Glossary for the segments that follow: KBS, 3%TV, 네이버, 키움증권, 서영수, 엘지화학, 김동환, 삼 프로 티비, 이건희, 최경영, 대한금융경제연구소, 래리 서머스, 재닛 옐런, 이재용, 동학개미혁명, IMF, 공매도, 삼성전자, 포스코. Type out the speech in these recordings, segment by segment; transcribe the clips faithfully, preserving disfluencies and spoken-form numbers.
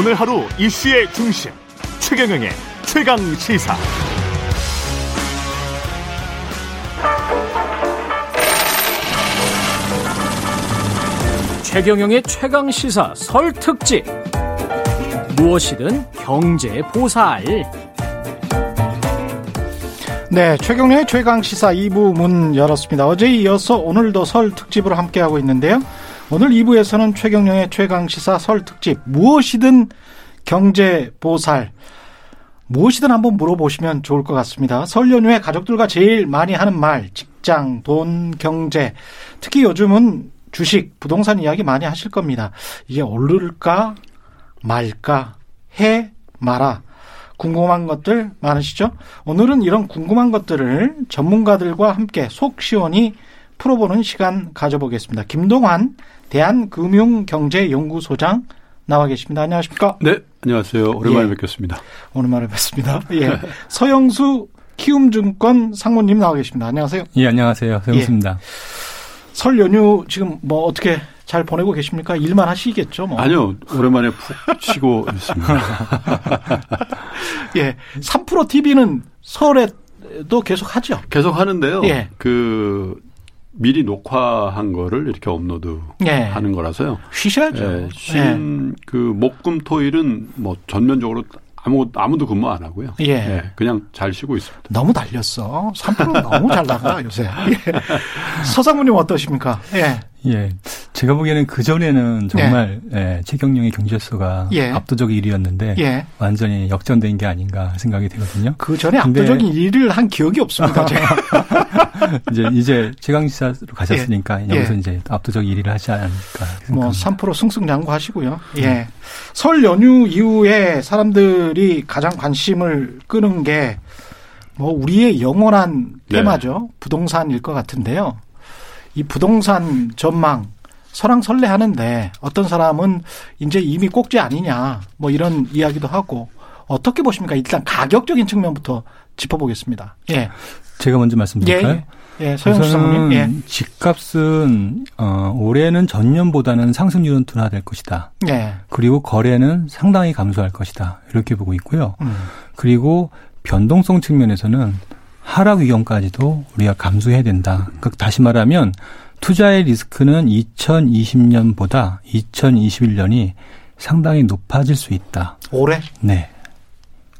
오늘 하루 이슈의 중심, 최경영의 최강시사. 최경영의 최강시사 설 특집. 무엇이든 경제 보살. 네, 최경영의 최강시사 이 부 문 열었습니다. 어제에 이어서 오늘도 설 특집으로 함께하고 있는데요. 오늘 이 부에서는 최경영의 최강시사 설 특집, 무엇이든 경제보살. 무엇이든 한번 물어보시면 좋을 것 같습니다. 설 연휴에 가족들과 제일 많이 하는 말, 직장, 돈, 경제. 특히 요즘은 주식, 부동산 이야기 많이 하실 겁니다. 이게 오를까 말까, 해, 마라. 궁금한 것들 많으시죠? 오늘은 이런 궁금한 것들을 전문가들과 함께 속 시원히 풀어보는 시간 가져보겠습니다. 김동환 대한금융경제연구소장 나와 계십니다. 안녕하십니까? 네, 안녕하세요. 오랜만에 예. 뵙겠습니다. 오랜만에 뵙습니다. 예. 서영수 키움증권 상무님 나와 계십니다. 안녕하세요. 예, 안녕하세요. 서영수입니다. 예. 설 연휴 지금 뭐 어떻게 잘 보내고 계십니까? 일만 하시겠죠, 뭐. 아니요. 오랜만에 푹 쉬고 있습니다. 예. 삼 프로 티비는 설에도 계속 하죠? 계속 하는데요. 예. 그 미리 녹화한 거를 이렇게 업로드 예. 하는 거라서요. 쉬셔야죠. 예, 쉰 그 예. 목금토일은 뭐 전면적으로 아무 아무도 근무 안 하고요. 예. 예, 그냥 잘 쉬고 있습니다. 너무 달렸어. 삼 프로 너무 잘 나가 요새. 예. 서상무님 어떠십니까? 예. 예, 제가 보기에는 그 전에는 정말 예. 예, 최경영의 경제수가 예. 압도적인 일 위였는데 예. 완전히 역전된 게 아닌가 생각이 되거든요. 그 전에 압도적인 일 위를 한 기억이 없습니다. 제가. 이제 이제 최강시사로 가셨으니까 예. 여기서 예. 이제 압도적인 일 위를 하지 않을까 생각합니다. 뭐 삼 프로 승승장구하시고요. 예. 예, 설 연휴 이후에 사람들이 가장 관심을 끄는 게 뭐 우리의 영원한 테마죠. 네. 부동산일 것 같은데요. 이 부동산 전망 설왕설래 하는데 어떤 사람은 이제 이미 꼭지 아니냐 뭐 이런 이야기도 하고 어떻게 보십니까? 일단 가격적인 측면부터 짚어보겠습니다. 예, 제가 먼저 말씀드릴까요? 예, 예. 서영수 사모님. 예. 집값은 어, 올해는 전년보다는 상승률은 둔화될 것이다. 예. 그리고 거래는 상당히 감소할 것이다. 이렇게 보고 있고요. 음. 그리고 변동성 측면에서는 하락 위험까지도 우리가 감수해야 된다. 그러니까 다시 말하면 투자의 리스크는 이천이십 년보다 이천이십일 년이 상당히 높아질 수 있다. 올해? 네.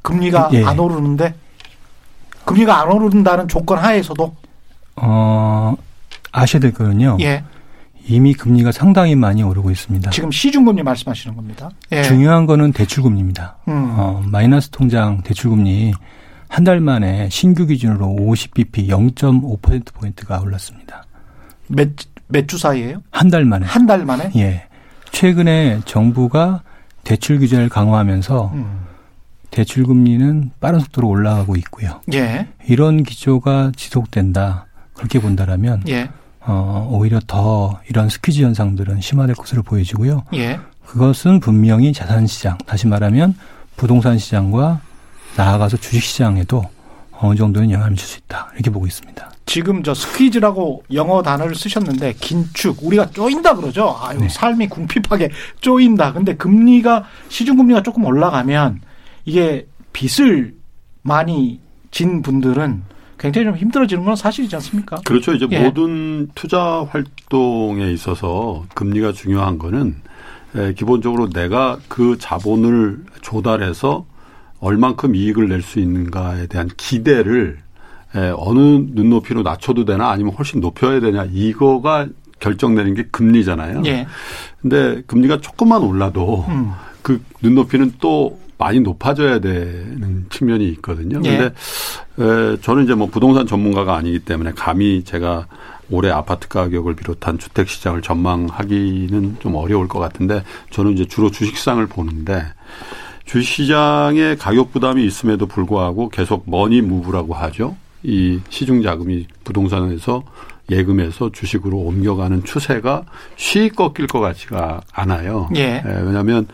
금리가 예. 안 오르는데? 금리가 안 오른다는 조건 하에서도? 어, 아셔야 될 거는요. 예. 이미 금리가 상당히 많이 오르고 있습니다. 지금 시중금리 말씀하시는 겁니다. 예. 중요한 거는 대출금리입니다. 음. 어, 마이너스 통장 대출금리. 한 달 만에 신규 기준으로 오십 비피 영 점 오 퍼센트포인트가 올랐습니다. 몇, 몇 주 사이에요? 한 달 만에. 한 달 만에? 예. 최근에 정부가 대출 규제를 강화하면서 음. 대출 금리는 빠른 속도로 올라가고 있고요. 예. 이런 기조가 지속된다. 그렇게 본다라면 예. 어, 오히려 더 이런 스퀴즈 현상들은 심화될 것으로 보여지고요. 예. 그것은 분명히 자산시장, 다시 말하면 부동산 시장과 나아가서 주식시장에도 어느 정도는 영향을 줄 수 있다. 이렇게 보고 있습니다. 지금 저 스퀴즈라고 영어 단어를 쓰셨는데 긴축, 우리가 쪼인다 그러죠. 아유, 네. 삶이 궁핍하게 쪼인다. 근데 금리가, 시중금리가 조금 올라가면 이게 빚을 많이 진 분들은 굉장히 좀 힘들어지는 건 사실이지 않습니까? 그렇죠. 이제 예. 모든 투자 활동에 있어서 금리가 중요한 거는 기본적으로 내가 그 자본을 조달해서 얼만큼 이익을 낼 수 있는가에 대한 기대를 어느 눈높이로 낮춰도 되나 아니면 훨씬 높여야 되냐, 이거가 결정되는 게 금리잖아요. 예. 근데 금리가 조금만 올라도 음. 그 눈높이는 또 많이 높아져야 되는 측면이 있거든요. 그런데 예. 저는 이제 뭐 부동산 전문가가 아니기 때문에 감히 제가 올해 아파트 가격을 비롯한 주택 시장을 전망하기는 좀 어려울 것 같은데 저는 이제 주로 주식시장을 보는데. 주시장에 가격 부담이 있음에도 불구하고 계속 머니 무브라고 하죠. 이 시중 자금이 부동산에서 예금에서 주식으로 옮겨가는 추세가 쉬이 꺾일 것 같지가 않아요. 예. 예, 왜냐하면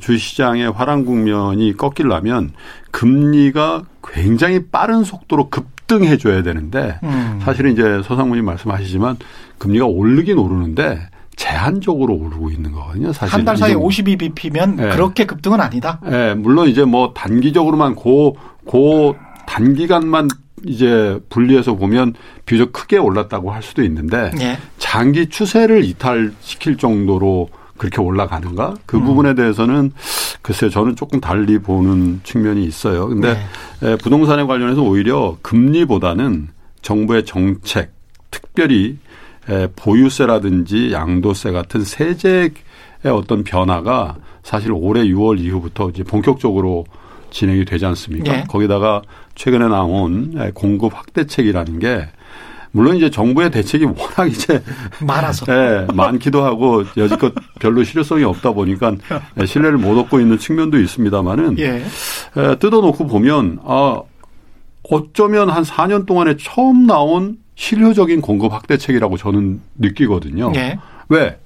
주시장의 화랑 국면이 꺾이려면 금리가 굉장히 빠른 속도로 급등해 줘야 되는데 음. 사실은 이제 서상무님 말씀하시지만 금리가 오르긴 오르는데 제한적으로 오르고 있는 거거든요. 사실 한 달 사이에 오십이 비피면 네. 그렇게 급등은 아니다. 네, 물론 이제 뭐 단기적으로만 고, 고 단기간만 이제 분리해서 보면 비교적 크게 올랐다고 할 수도 있는데 네. 장기 추세를 이탈시킬 정도로 그렇게 올라가는가? 그 음. 부분에 대해서는 글쎄요, 저는 조금 달리 보는 측면이 있어요. 그런데 네. 부동산에 관련해서 오히려 금리보다는 정부의 정책, 특별히 보유세라든지 양도세 같은 세제의 어떤 변화가 사실 올해 유월 이후부터 이제 본격적으로 진행이 되지 않습니까? 네. 거기다가 최근에 나온 공급 확대책이라는 게 물론 이제 정부의 대책이 워낙 이제 많아서 네, 많기도 하고 여지껏 별로 실효성이 없다 보니까 신뢰를 못 얻고 있는 측면도 있습니다만은 예. 뜯어놓고 보면 아, 어쩌면 한 사 년 동안에 처음 나온 실효적인 공급 확대책이라고 저는 느끼거든요. 예. 왜?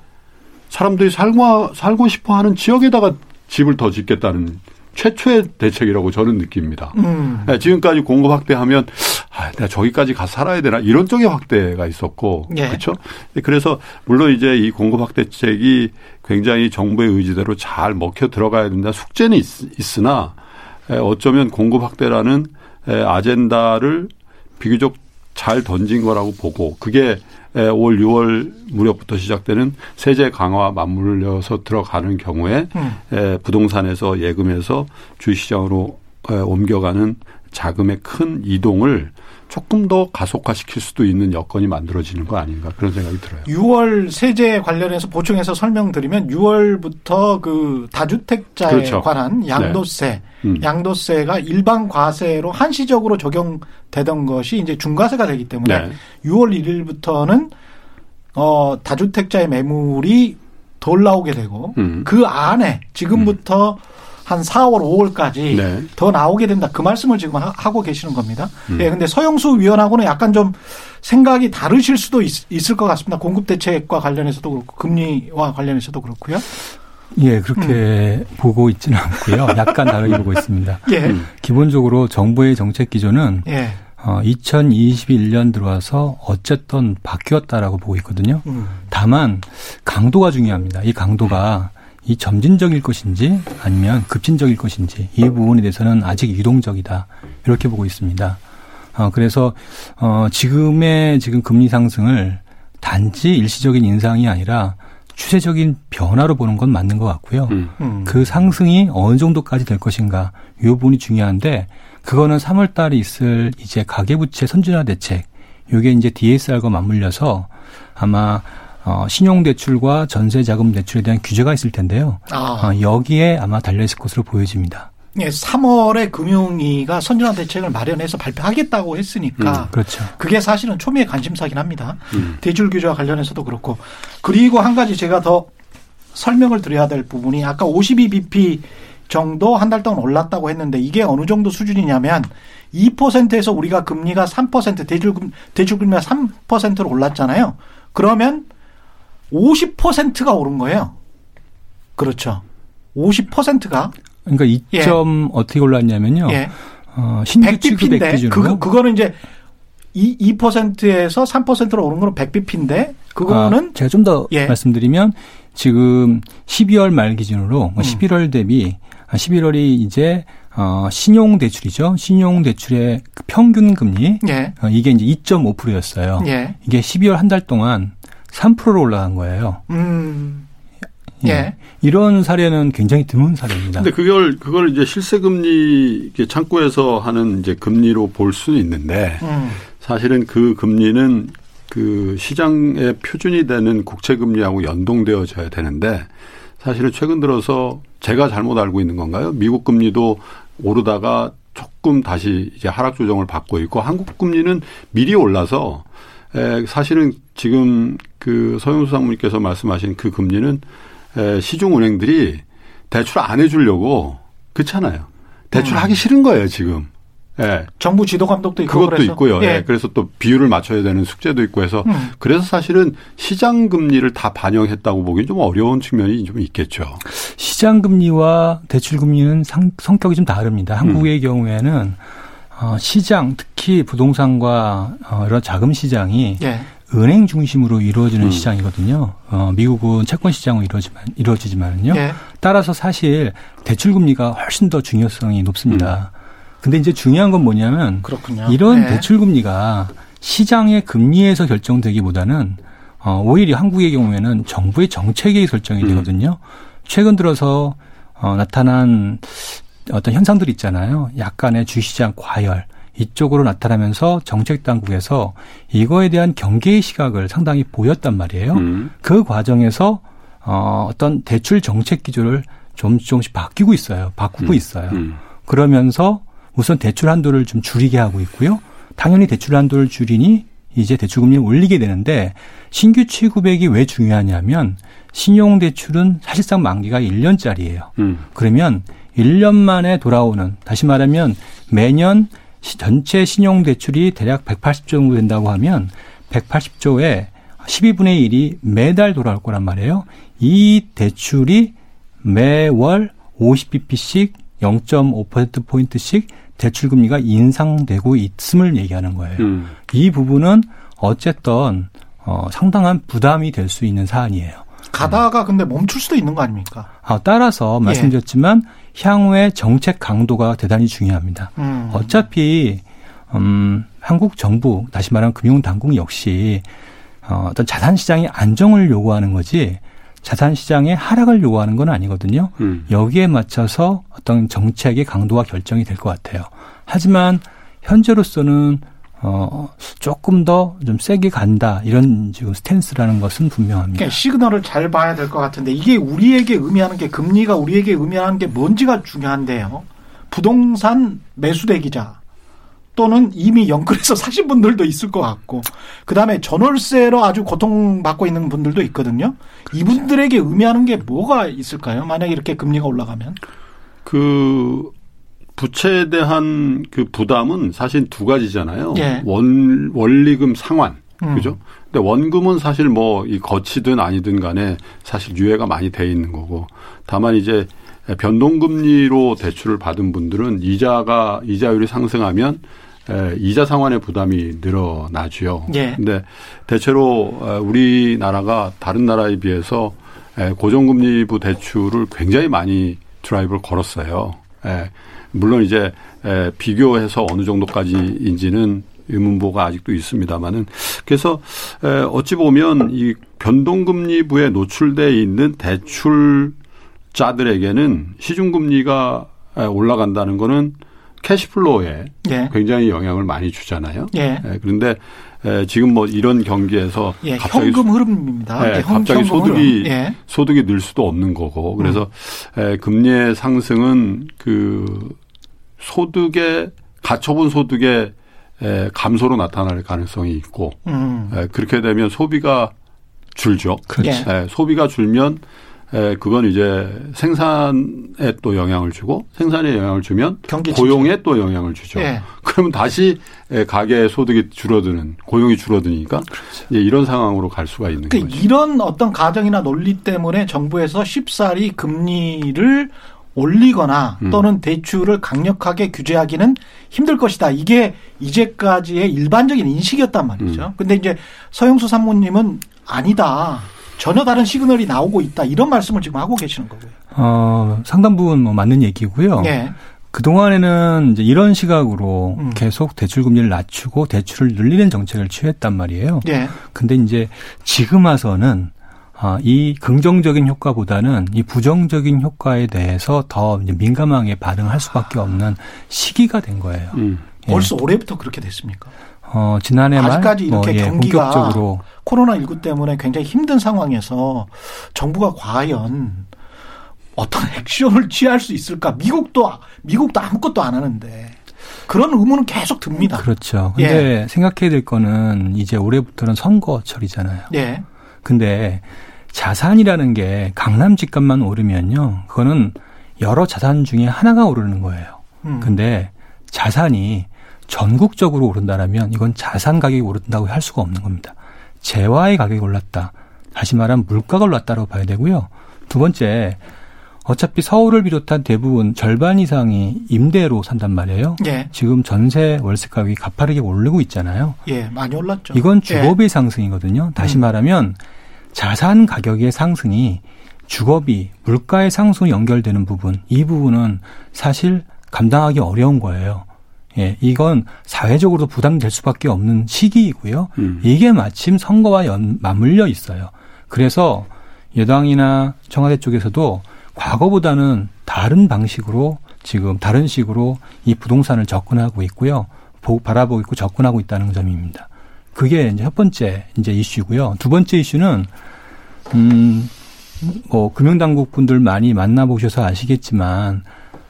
사람들이 살고, 살고 싶어하는 지역에다가 집을 더 짓겠다는 최초의 대책이라고 저는 느낍니다. 음. 네, 지금까지 공급 확대하면 아, 내가 저기까지 가서 살아야 되나 이런 쪽의 확대가 있었고 예. 그렇죠. 그래서 물론 이제 이 공급 확대책이 굉장히 정부의 의지대로 잘 먹혀 들어가야 된다 숙제는 있, 있으나 어쩌면 공급 확대라는 아젠다를 비교적 잘 던진 거라고 보고 그게 올 유월 무렵부터 시작되는 세제 강화와 맞물려서 들어가는 경우에 음. 부동산에서 예금에서 주시장으로 옮겨가는 자금의 큰 이동을 조금 더 가속화시킬 수도 있는 여건이 만들어지는 거 아닌가 그런 생각이 들어요. 유월 세제 관련해서 보충해서 설명드리면 유월부터 그 다주택자에 그렇죠. 관한 양도세, 네. 음. 양도세가 일반 과세로 한시적으로 적용되던 것이 이제 중과세가 되기 때문에 네. 유월 일일부터는 어, 다주택자의 매물이 덜 나오게 되고 음. 그 안에 지금부터 음. 한 사월, 오월까지 네. 더 나오게 된다. 그 말씀을 지금 하고 계시는 겁니다. 음. 예, 근데 서영수 위원하고는 약간 좀 생각이 다르실 수도 있, 있을 것 같습니다. 공급 대책과 관련해서도 그렇고 금리와 관련해서도 그렇고요. 예, 그렇게 음. 보고 있지는 않고요. 약간 다르게 보고 있습니다. 예. 음. 기본적으로 정부의 정책 기조는 예. 어, 이천이십일 년 들어와서 어쨌든 바뀌었다라고 보고 있거든요. 음. 다만 강도가 중요합니다. 이 강도가 이 점진적일 것인지 아니면 급진적일 것인지 이 부분에 대해서는 아직 유동적이다 이렇게 보고 있습니다. 어, 그래서 어, 지금의 지금 금리 상승을 단지 일시적인 인상이 아니라 추세적인 변화로 보는 건 맞는 것 같고요. 음. 음. 그 상승이 어느 정도까지 될 것인가 이 부분이 중요한데 그거는 삼월 달에 있을 이제 가계부채 선진화 대책 이게 이제 디에스알과 맞물려서 아마 어, 신용대출과 전세자금대출에 대한 규제가 있을 텐데요. 아. 어, 여기에 아마 달려있을 것으로 보여집니다. 예, 삼월에 금융위가 선진화 대책을 마련해서 발표하겠다고 했으니까. 음, 그렇죠. 그게 사실은 초미의 관심사긴 합니다. 음. 대출 규제와 관련해서도 그렇고. 그리고 한 가지 제가 더 설명을 드려야 될 부분이 아까 오십이 비피 정도 한 달 동안 올랐다고 했는데 이게 어느 정도 수준이냐면 이 퍼센트에서 우리가 금리가 삼 퍼센트, 대출금, 대출금리가 삼 퍼센트로 올랐잖아요. 그러면 오십 퍼센트가 오른 거예요. 그렇죠. 오십 퍼센트가. 그러니까 이 점 예. 어떻게 올랐냐면요. 예. 어, 신규 취급 백 비피인데 그거, 그거는 이제 이, 이 퍼센트에서 삼 퍼센트로 오른 거는 백 비피인데 그거는. 아, 제가 좀 더 예. 말씀드리면 지금 십이월 말 기준으로 음. 십일월 대비 십일월이 이제 어, 신용대출이죠. 신용대출의 평균 금리. 예. 어, 이게 이제 이 점 오 퍼센트였어요. 예. 이게 십이월 한 달 동안 삼 퍼센트로 올라간 거예요. 음. 예. 예. 이런 사례는 굉장히 드문 사례입니다. 근데 그걸, 그걸 이제 실세금리 창구에서 하는 이제 금리로 볼 수는 있는데 음. 사실은 그 금리는 그 시장의 표준이 되는 국채금리하고 연동되어져야 되는데 사실은 최근 들어서 제가 잘못 알고 있는 건가요? 미국 금리도 오르다가 조금 다시 이제 하락 조정을 받고 있고 한국 금리는 미리 올라서 에, 사실은 지금 그 서영수 상무님께서 말씀하신 그 금리는 에, 시중은행들이 대출 안 해주려고 그렇잖아요. 대출하기 음. 싫은 거예요 지금. 예. 정부 지도 감독도 있고 그것도 그래서. 있고요. 예. 예. 그래서 또 비율을 맞춰야 되는 숙제도 있고 해서 음. 그래서 사실은 시장 금리를 다 반영했다고 보기엔 좀 어려운 측면이 좀 있겠죠. 시장 금리와 대출 금리는 상, 성격이 좀 다릅니다. 한국의 음. 경우에는 어, 시장 특히 부동산과 어, 이런 자금 시장이 예. 은행 중심으로 이루어지는 음. 시장이거든요. 어, 미국은 채권 시장으로 이루어지만, 이루어지지만요. 예. 따라서 사실 대출 금리가 훨씬 더 중요성이 높습니다. 음. 근데 이제 중요한 건 뭐냐면 그렇군요. 이런 예. 대출 금리가 시장의 금리에서 결정되기보다는 어, 오히려 한국의 경우에는 정부의 정책에 결정이 되거든요. 음. 최근 들어서 어, 나타난 어떤 현상들이 있잖아요. 약간의 주시장 과열. 이쪽으로 나타나면서 정책 당국에서 이거에 대한 경계의 시각을 상당히 보였단 말이에요. 음. 그 과정에서 어, 어떤 대출 정책 기조를 좀 조금씩 바뀌고 있어요. 바꾸고 음. 있어요. 음. 그러면서 우선 대출 한도를 좀 줄이게 하고 있고요. 당연히 대출 한도를 줄이니 이제 대출 금리를 올리게 되는데 신규 취급액이 왜 중요하냐면 신용 대출은 사실상 만기가 일 년짜리예요. 음. 그러면 일 년 만에 돌아오는, 다시 말하면 매년 전체 신용대출이 대략 백팔십 조 정도 된다고 하면 백팔십 조에 십이분의 일이 매달 돌아올 거란 말이에요. 이 대출이 매월 오십 비피씩 영점오 퍼센트포인트씩 대출금리가 인상되고 있음을 얘기하는 거예요. 음. 이 부분은 어쨌든 어, 상당한 부담이 될 수 있는 사안이에요. 가다가 근데 멈출 수도 있는 거 아닙니까? 아, 따라서 말씀드렸지만 예. 향후의 정책 강도가 대단히 중요합니다. 음. 어차피 음, 한국 정부, 다시 말하면 금융당국 역시 어, 어떤 자산시장의 안정을 요구하는 거지 자산시장의 하락을 요구하는 건 아니거든요. 음. 여기에 맞춰서 어떤 정책의 강도가 결정이 될 것 같아요. 하지만 현재로서는 어, 조금 더 좀 세게 간다, 이런 지금 스탠스라는 것은 분명합니다. 그러니까 시그널을 잘 봐야 될 것 같은데, 이게 우리에게 의미하는 게, 금리가 우리에게 의미하는 게 뭔지가 중요한데요. 부동산 매수대기자, 또는 이미 영끌해서 사신 분들도 있을 것 같고, 그 다음에 전월세로 아주 고통받고 있는 분들도 있거든요. 이분들에게 의미하는 게 뭐가 있을까요? 만약에 이렇게 금리가 올라가면? 그, 부채에 대한 그 부담은 사실 두 가지잖아요. 예. 원, 원리금 상환. 음. 그죠? 근데 원금은 사실 뭐, 이 거치든 아니든 간에 사실 유예가 많이 돼 있는 거고. 다만 이제 변동금리로 대출을 받은 분들은 이자가, 이자율이 상승하면 에, 이자 상환의 부담이 늘어나죠. 예. 근데 대체로 우리나라가 다른 나라에 비해서 에, 고정금리부 대출을 굉장히 많이 드라이브를 걸었어요. 예. 물론 이제 비교해서 어느 정도까지인지는 의문보가 아직도 있습니다만은 그래서 어찌 보면 이 변동금리부에 노출되어 있는 대출자들에게는 시중금리가 올라간다는 거는 캐시플로우에 예. 굉장히 영향을 많이 주잖아요. 예. 그런데 지금 뭐 이런 경기에서 예, 갑자기 현금 흐름입니다. 예, 예, 현금, 갑자기 현금 소득이 흐름. 예. 소득이 늘 수도 없는 거고 그래서 음. 금리의 상승은 그 소득의 가처분 소득의 감소로 나타날 가능성이 있고 음. 그렇게 되면 소비가 줄죠. 그렇죠. 예. 소비가 줄면 그건 이제 생산에 또 영향을 주고 생산에 영향을 주면 고용에 또 영향을 주죠. 예. 그러면 다시 가계의 소득이 줄어드는 고용이 줄어드니까 그렇죠. 이제 이런 상황으로 갈 수가 있는 그러니까 거죠. 이런 어떤 가정이나 논리 때문에 정부에서 쉽사리 금리를 올리거나 또는 음. 대출을 강력하게 규제하기는 힘들 것이다. 이게 이제까지의 일반적인 인식이었단 말이죠. 그런데 음. 이제 서영수 산모님은 아니다. 전혀 다른 시그널이 나오고 있다. 이런 말씀을 지금 하고 계시는 거고요. 어, 상당 부분 뭐 맞는 얘기고요. 예. 그동안에는 이제 이런 시각으로 음. 계속 대출 금리를 낮추고 대출을 늘리는 정책을 취했단 말이에요. 예. 근데 이제 지금 와서는 아, 이 긍정적인 효과보다는 이 부정적인 효과에 대해서 더 이제 민감하게 반응할 수밖에 없는 시기가 된 거예요. 음. 예. 벌써 올해부터 그렇게 됐습니까? 어, 지난해 말 아직까지 이렇게 어, 예, 경기가 본격적으로. 코로나십구 때문에 굉장히 힘든 상황에서 정부가 과연 어떤 액션을 취할 수 있을까? 미국도 미국도 아무것도 안 하는데 그런 의문은 계속 듭니다. 그렇죠. 근데 예. 생각해야 될 거는 이제 올해부터는 선거철이잖아요. 예. 근데 자산이라는 게 강남 집값만 오르면요, 그거는 여러 자산 중에 하나가 오르는 거예요. 음. 근데 자산이 전국적으로 오른다라면 이건 자산 가격이 오른다고 할 수가 없는 겁니다. 재화의 가격이 올랐다. 다시 말하면 물가가 올랐다라고 봐야 되고요. 두 번째 어차피 서울을 비롯한 대부분 절반 이상이 임대로 산단 말이에요. 예. 지금 전세 월세 가격이 가파르게 오르고 있잖아요. 예, 많이 올랐죠. 이건 주거비 예. 상승이거든요. 다시 음. 말하면 자산 가격의 상승이 주거비, 물가의 상승 연결되는 부분, 이 부분은 사실 감당하기 어려운 거예요. 예, 이건 사회적으로 부담될 수밖에 없는 시기이고요. 음. 이게 마침 선거와 연, 맞물려 있어요. 그래서 여당이나 청와대 쪽에서도 과거보다는 다른 방식으로 지금 다른 식으로 이 부동산을 접근하고 있고요. 보, 바라보고 있고 접근하고 있다는 점입니다. 그게 이제 첫 번째 이제 이슈고요. 두 번째 이슈는 음, 뭐 금융당국 분들 많이 만나보셔서 아시겠지만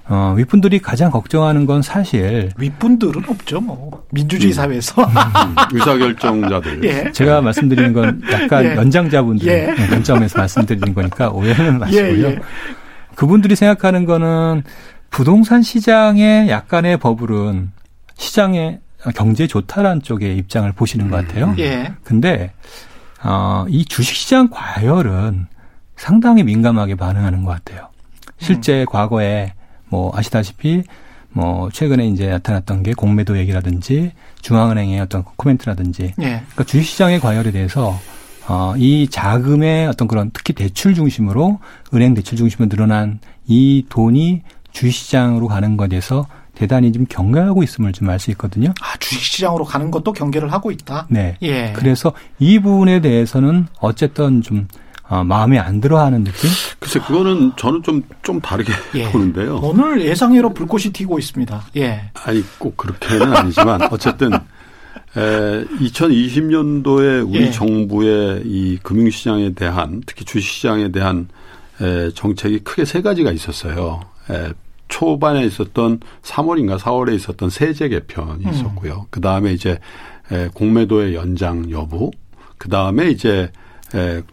어, 윗분들이 가장 걱정하는 건 사실 윗분들은 없죠, 뭐 민주주의 음. 사회에서 의사결정자들. 예. 제가 말씀드리는 건 약간 예. 연장자분들 예. 관점에서 말씀드리는 거니까 오해는 마시고요. 예, 예. 그분들이 생각하는 거는 부동산 시장의 약간의 버블은 시장의 경제 좋다라는 쪽의 입장을 보시는 것 같아요. 예. 근데 어, 이 주식시장 과열은 상당히 민감하게 반응하는 것 같아요. 실제 음. 과거에 뭐 아시다시피 뭐 최근에 이제 나타났던 게 공매도 얘기라든지 중앙은행의 어떤 코멘트라든지 예. 그러니까 주식시장의 과열에 대해서 어, 이 자금의 어떤 그런 특히 대출 중심으로 은행 대출 중심으로 늘어난 이 돈이 주식시장으로 가는 것에 대해서 대단히 좀 경계하고 있음을 좀 알 수 있거든요. 아, 주식시장으로 가는 것도 경계를 하고 있다. 네. 예. 그래서 이 부분에 대해서는 어쨌든 좀 어, 마음에 안 들어하는 느낌? 글쎄, 그거는 저는 좀, 좀 다르게 예. 보는데요. 오늘 예상외로 불꽃이 튀고 있습니다. 예. 아니, 꼭 그렇게는 아니지만, 어쨌든, 에, 이천이십 년도에 우리 예. 정부의 이 금융시장에 대한, 특히 주식시장에 대한 에, 정책이 크게 세 가지가 있었어요. 에, 초반에 있었던 삼월인가 사월에 있었던 세제 개편이 음. 있었고요. 그 다음에 이제 에, 공매도의 연장 여부, 그 다음에 이제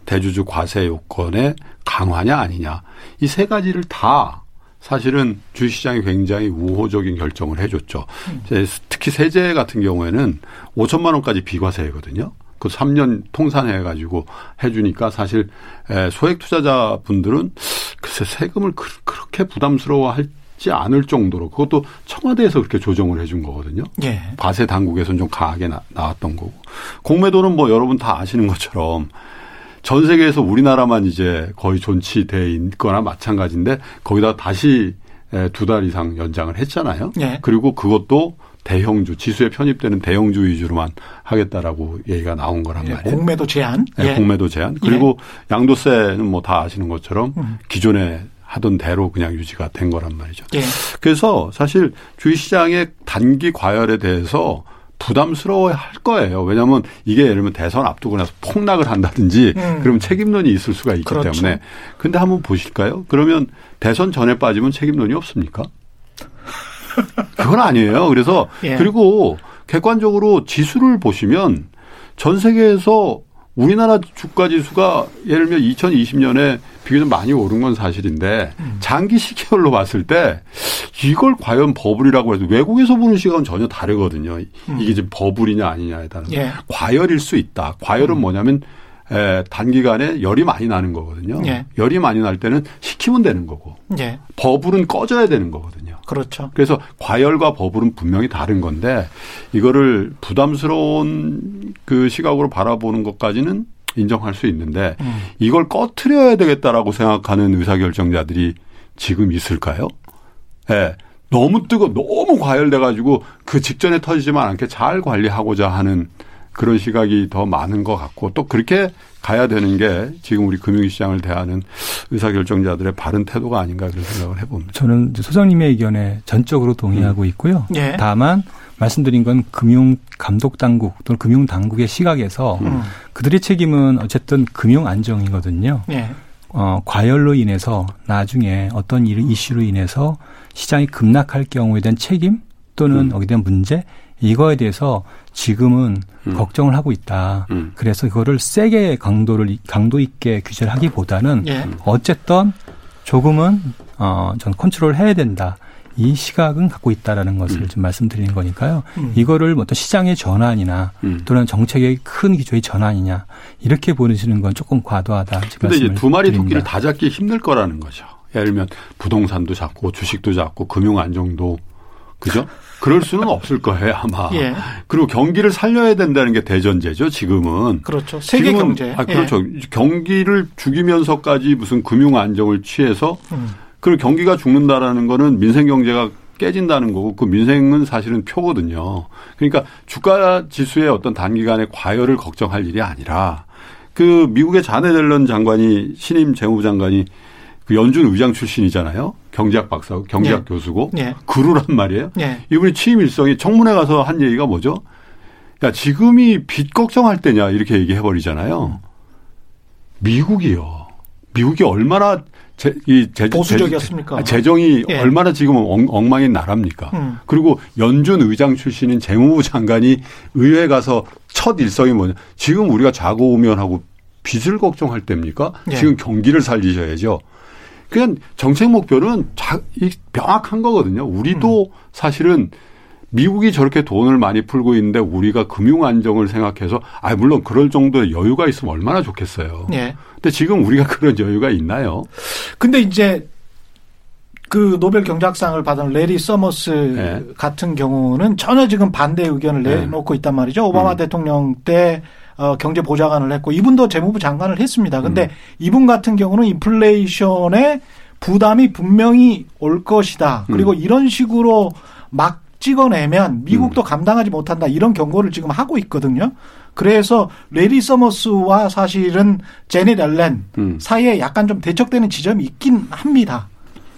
대주주 과세 요건의 강화냐 아니냐. 이 세 가지를 다 사실은 주식시장이 굉장히 우호적인 결정을 해줬죠. 음. 특히 세제 같은 경우에는 오천만 원까지 비과세거든요. 그 삼 년 통산해가지고 해주니까 사실 소액 투자자분들은 글쎄 세금을 그렇게 부담스러워할지 않을 정도로 그것도 청와대에서 그렇게 조정을 해준 거거든요. 예. 과세 당국에서는 좀 강하게 나, 나왔던 거고. 공매도는 뭐 여러분 다 아시는 것처럼 전 세계에서 우리나라만 이제 거의 존치되어 있거나 마찬가지인데 거기다 다시 두 달 이상 연장을 했잖아요. 예. 그리고 그것도 대형주, 지수에 편입되는 대형주 위주로만 하겠다라고 얘기가 나온 거란 예. 말이에요. 공매도 제한. 네, 예. 공매도 제한. 그리고 예. 양도세는 뭐 다 아시는 것처럼 음. 기존에 하던 대로 그냥 유지가 된 거란 말이죠. 예. 그래서 사실 주식시장의 단기 과열에 대해서 부담스러워할 거예요. 왜냐하면 이게 예를 들면 대선 앞두고 나서 폭락을 한다든지 음. 그러면 책임론이 있을 수가 있기 그렇죠. 때문에. 그런데 한번 보실까요? 그러면 대선 전에 빠지면 책임론이 없습니까? 그건 아니에요. 그래서 예. 그리고 객관적으로 지수를 보시면 전 세계에서 우리나라 주가지수가 예를 들면 이천이십 년에 비교적 많이 오른 건 사실인데 장기 시계열로 봤을 때 이걸 과연 버블이라고 해도 외국에서 보는 시각은 전혀 다르거든요. 이게 지금 버블이냐 아니냐에 따라서. 예. 과열일 수 있다. 과열은 음. 뭐냐면 단기간에 열이 많이 나는 거거든요. 예. 열이 많이 날 때는 식히면 되는 거고 예. 버블은 꺼져야 되는 거거든요. 그렇죠. 그래서 과열과 버블은 분명히 다른 건데 이거를 부담스러운 그 시각으로 바라보는 것까지는 인정할 수 있는데 음. 이걸 꺼트려야 되겠다라고 생각하는 의사결정자들이 지금 있을까요? 예. 네. 너무 뜨거, 너무 과열돼 가지고 그 직전에 터지지만 않게 잘 관리하고자 하는 그런 시각이 더 많은 것 같고 또 그렇게 가야 되는 게 지금 우리 금융시장을 대하는 의사결정자들의 바른 태도가 아닌가 그런 생각을 해봅니다. 저는 소장님의 의견에 전적으로 동의하고 음. 있고요. 예. 다만 말씀드린 건 금융감독당국 또는 금융당국의 시각에서 음. 그들의 책임은 어쨌든 금융안정이거든요. 예. 어, 과열로 인해서 나중에 어떤 일, 이슈로 인해서 시장이 급락할 경우에 대한 책임 또는 여기에 음. 대한 문제 이거에 대해서 지금은 음. 걱정을 하고 있다. 음. 그래서 이거를 세게 강도를 강도 있게 규제를 하기보다는 예. 어쨌든 조금은 어, 전 컨트롤 해야 된다. 이 시각은 갖고 있다라는 것을 음. 좀 말씀드리는 거니까요. 음. 이거를 어떤 시장의 전환이나 음. 또는 정책의 큰 기조의 전환이냐 이렇게 보시는 건 조금 과도하다. 그런데 이제 두 마리 드립니다. 토끼를 다 잡기 힘들 거라는 거죠. 예를 들면 부동산도 잡고 주식도 잡고 금융 안정도. 그죠? 그럴 수는 없을 거예요, 아마. 예. 그리고 경기를 살려야 된다는 게 대전제죠, 지금은. 그렇죠. 세계 지금은, 경제. 아, 그렇죠. 예. 경기를 죽이면서까지 무슨 금융 안정을 취해서 음. 그리고 경기가 죽는다라는 거는 민생 경제가 깨진다는 거고 그 민생은 사실은 표거든요. 그러니까 주가 지수의 어떤 단기간의 과열을 걱정할 일이 아니라 그 미국의 재닛 옐런 장관이 신임 재무부 장관이 그 연준 의장 출신이잖아요. 경제학 박사고 경제학 예. 교수고 예. 그루란 말이에요. 예. 이분이 취임 일성이 청문회 가서 한 얘기가 뭐죠? 야 지금이 빚 걱정할 때냐 이렇게 얘기해버리잖아요. 미국이요. 미국이 얼마나 제, 이 제, 보수적이었습니까? 제, 재정이 예. 얼마나 지금 엉, 엉망인 나라입니까? 음. 그리고 연준 의장 출신인 재무부 장관이 의회 가서 첫 일성이 뭐냐. 지금 우리가 좌고우면하고 빚을 걱정할 때입니까? 예. 지금 경기를 살리셔야죠. 그냥 정책 목표는 자, 이, 명확한 거거든요. 우리도 음. 사실은 미국이 저렇게 돈을 많이 풀고 있는데 우리가 금융 안정을 생각해서 아 물론 그럴 정도의 여유가 있으면 얼마나 좋겠어요. 예. 근데 지금 우리가 그런 여유가 있나요? 근데 이제 그 노벨 경제학상을 받은 래리 서머스 예. 같은 경우는 전혀 지금 반대 의견을 예. 내놓고 있단 말이죠. 오바마 음. 대통령 때 어, 경제보좌관을 했고 이분도 재무부 장관을 했습니다. 그런데 음. 이분 같은 경우는 인플레이션에 부담이 분명히 올 것이다. 그리고 음. 이런 식으로 막 찍어내면 미국도 음. 감당하지 못한다. 이런 경고를 지금 하고 있거든요. 그래서 래리 서머스와 사실은 재닛 옐런 음. 사이에 약간 좀 대척되는 지점이 있긴 합니다.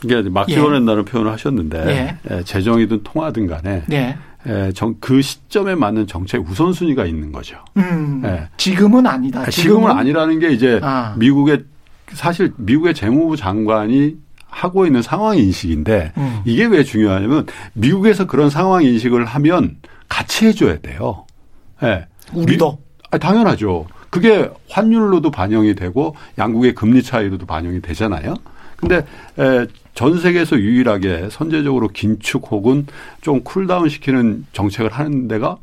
이게 막 찍어낸다는 예. 표현을 하셨는데 예. 예, 재정이든 통화든 간에 예. 예, 정, 그 시점에 맞는 정책 우선순위가 있는 거죠. 음, 예. 지금은 아니다. 지금은, 지금은 아니라는 게 이제 아. 미국의 사실 미국의 재무부 장관이 하고 있는 상황인식인데 음. 이게 왜 중요하냐면 미국에서 그런 상황인식을 하면 같이 해줘야 돼요. 예. 우리도? 미, 아, 당연하죠. 그게 환율로도 반영이 되고 양국의 금리 차이로도 반영이 되잖아요. 근데 에, 전 세계에서 유일하게 선제적으로 긴축 혹은 좀 쿨다운 시키는 정책을 하는 데가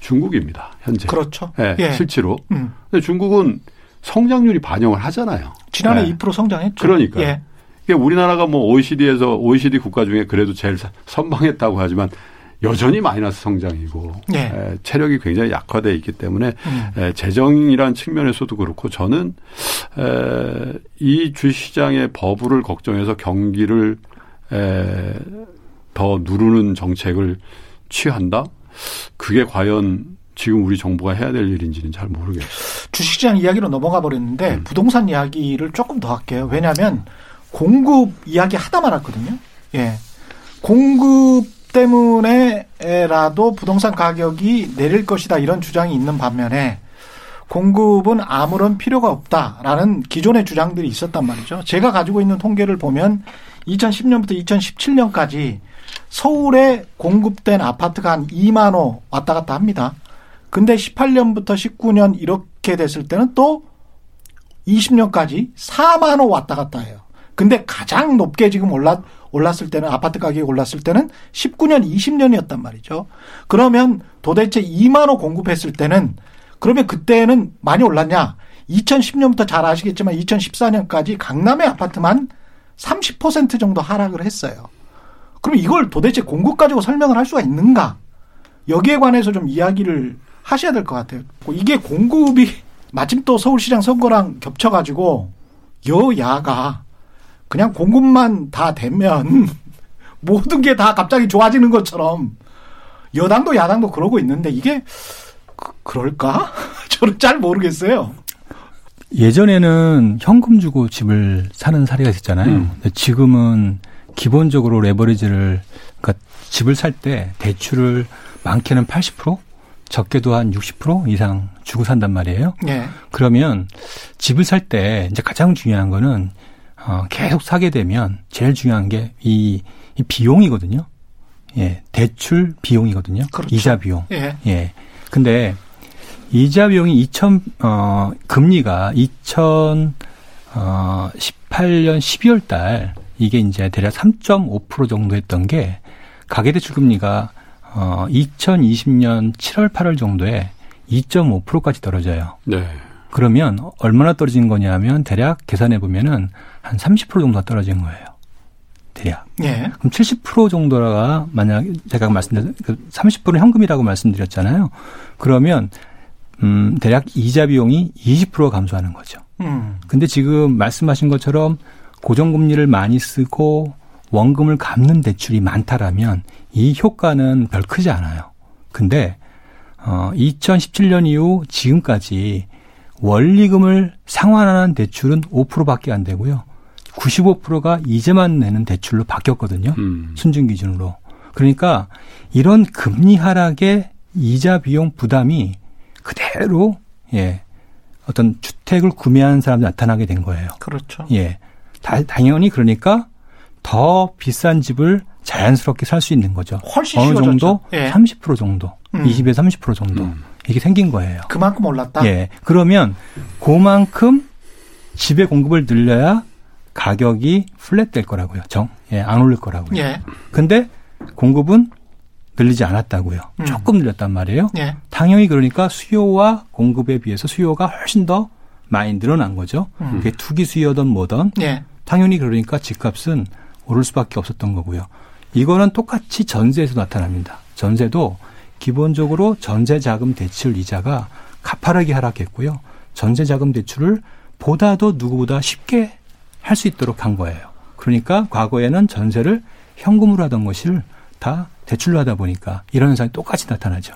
중국입니다. 현재. 그렇죠. 예, 예. 실제로. 음. 근데 중국은 성장률이 반영을 하잖아요. 지난해 예. 이 퍼센트 성장했죠. 그러니까. 예. 그러니까 우리나라가 뭐 오이시디에서 오이시디 국가 중에 그래도 제일 선방했다고 하지만 여전히 마이너스 성장이고 예. 에, 체력이 굉장히 약화되어 있기 때문에 음. 에, 재정이란 측면에서도 그렇고 저는 에, 이 주시장의 버블을 걱정해서 경기를 에, 더 누르는 정책을 취한다? 그게 과연 지금 우리 정부가 해야 될 일인지는 잘 모르겠어요. 주식시장 이야기로 넘어가 버렸는데 음. 부동산 이야기를 조금 더 할게요. 왜냐하면 공급 이야기 하다 말았거든요. 예, 공급 때문에라도 부동산 가격이 내릴 것이다 이런 주장이 있는 반면에 공급은 아무런 필요가 없다라는 기존의 주장들이 있었단 말이죠. 제가 가지고 있는 통계를 보면 이천십 년부터 이천십칠 년까지 서울에 공급된 아파트가 한 이만 호 왔다 갔다 합니다. 근데 십팔 년부터 십구 년 이렇게 됐을 때는 또 이십 년까지 사만 호 왔다 갔다 해요. 근데 가장 높게 지금 올랐 올랐을 때는 아파트 가격이 올랐을 때는 십구 년, 이십 년이었단 말이죠. 그러면 도대체 이만 호 공급했을 때는 그러면 그때는 많이 올랐냐? 이천십 년부터 잘 아시겠지만 이천십사 년까지 강남의 아파트만 삼십 퍼센트 정도 하락을 했어요. 그럼 이걸 도대체 공급 가지고 설명을 할 수가 있는가? 여기에 관해서 좀 이야기를 하셔야 될 것 같아요. 이게 공급이 마침 또 서울시장 선거랑 겹쳐가지고 여야가 그냥 공급만 다 되면 모든 게 다 갑자기 좋아지는 것처럼 여당도 야당도 그러고 있는데 이게 그, 그럴까? 저는 잘 모르겠어요. 예전에는 현금 주고 집을 사는 사례가 있었잖아요. 음. 지금은 기본적으로 레버리지를 그러니까 집을 살 때 대출을 많게는 팔십 퍼센트 적게도 한 육십 퍼센트 이상 주고 산단 말이에요. 네. 그러면 집을 살 때 이제 가장 중요한 거는 어, 계속 사게 되면 제일 중요한 게 이 이 비용이거든요. 예, 대출 비용이거든요. 그렇죠. 이자 비용. 예. 예. 근데 이자 비용이 이천 어 금리가 이천십팔 년 십이월 달 이게 이제 대략 삼 점 오 퍼센트 정도 했던 게 가계 대출 금리가 어 이천이십 년 칠월 팔월 정도에 이 점 오 퍼센트까지 떨어져요. 네. 그러면 얼마나 떨어진 거냐면 대략 계산해 보면은 한 삼십 퍼센트 정도 떨어진 거예요. 대략. 예. 그럼 칠십 퍼센트 정도가 만약 제가 말씀드렸 삼십 퍼센트는 현금이라고 말씀드렸잖아요. 그러면 음, 대략 이자 비용이 이십 퍼센트 감소하는 거죠. 음. 근데 지금 말씀하신 것처럼 고정금리를 많이 쓰고 원금을 갚는 대출이 많다라면 이 효과는 별 크지 않아요. 근데 어, 이천십칠 년 이후 지금까지 원리금을 상환하는 대출은 오 퍼센트밖에 안 되고요. 구십오 퍼센트가 이자만 내는 대출로 바뀌었거든요. 음. 순증 기준으로. 그러니까 이런 금리 하락의 이자 비용 부담이 그대로 예, 어떤 주택을 구매한 사람들 나타나게 된 거예요. 그렇죠. 예, 다, 당연히 그러니까 더 비싼 집을 자연스럽게 살 수 있는 거죠. 훨씬 어느 쉬워졌죠. 정도 예. 삼십 퍼센트 정도, 음. 이십에서 삼십 퍼센트 정도 음. 이게 생긴 거예요. 그만큼 올랐다. 예, 그러면 그만큼 집의 공급을 늘려야 가격이 플랫 될 거라고요. 정, 예, 안 오를 거라고요. 예. 근데 공급은 늘리지 않았다고요. 음. 조금 늘렸단 말이에요. 예. 당연히 그러니까 수요와 공급에 비해서 수요가 훨씬 더 많이 늘어난 거죠. 음. 그게 투기 수요든 뭐든. 예. 당연히 그러니까 집값은 오를 수밖에 없었던 거고요. 이거는 똑같이 전세에서 나타납니다. 전세도 기본적으로 전세자금 대출 이자가 가파르게 하락했고요. 전세자금 대출을 보다도 누구보다 쉽게 할 수 있도록 한 거예요. 그러니까 과거에는 전세를 현금으로 하던 것을 다 대출로 하다 보니까 이런 현상이 똑같이 나타나죠.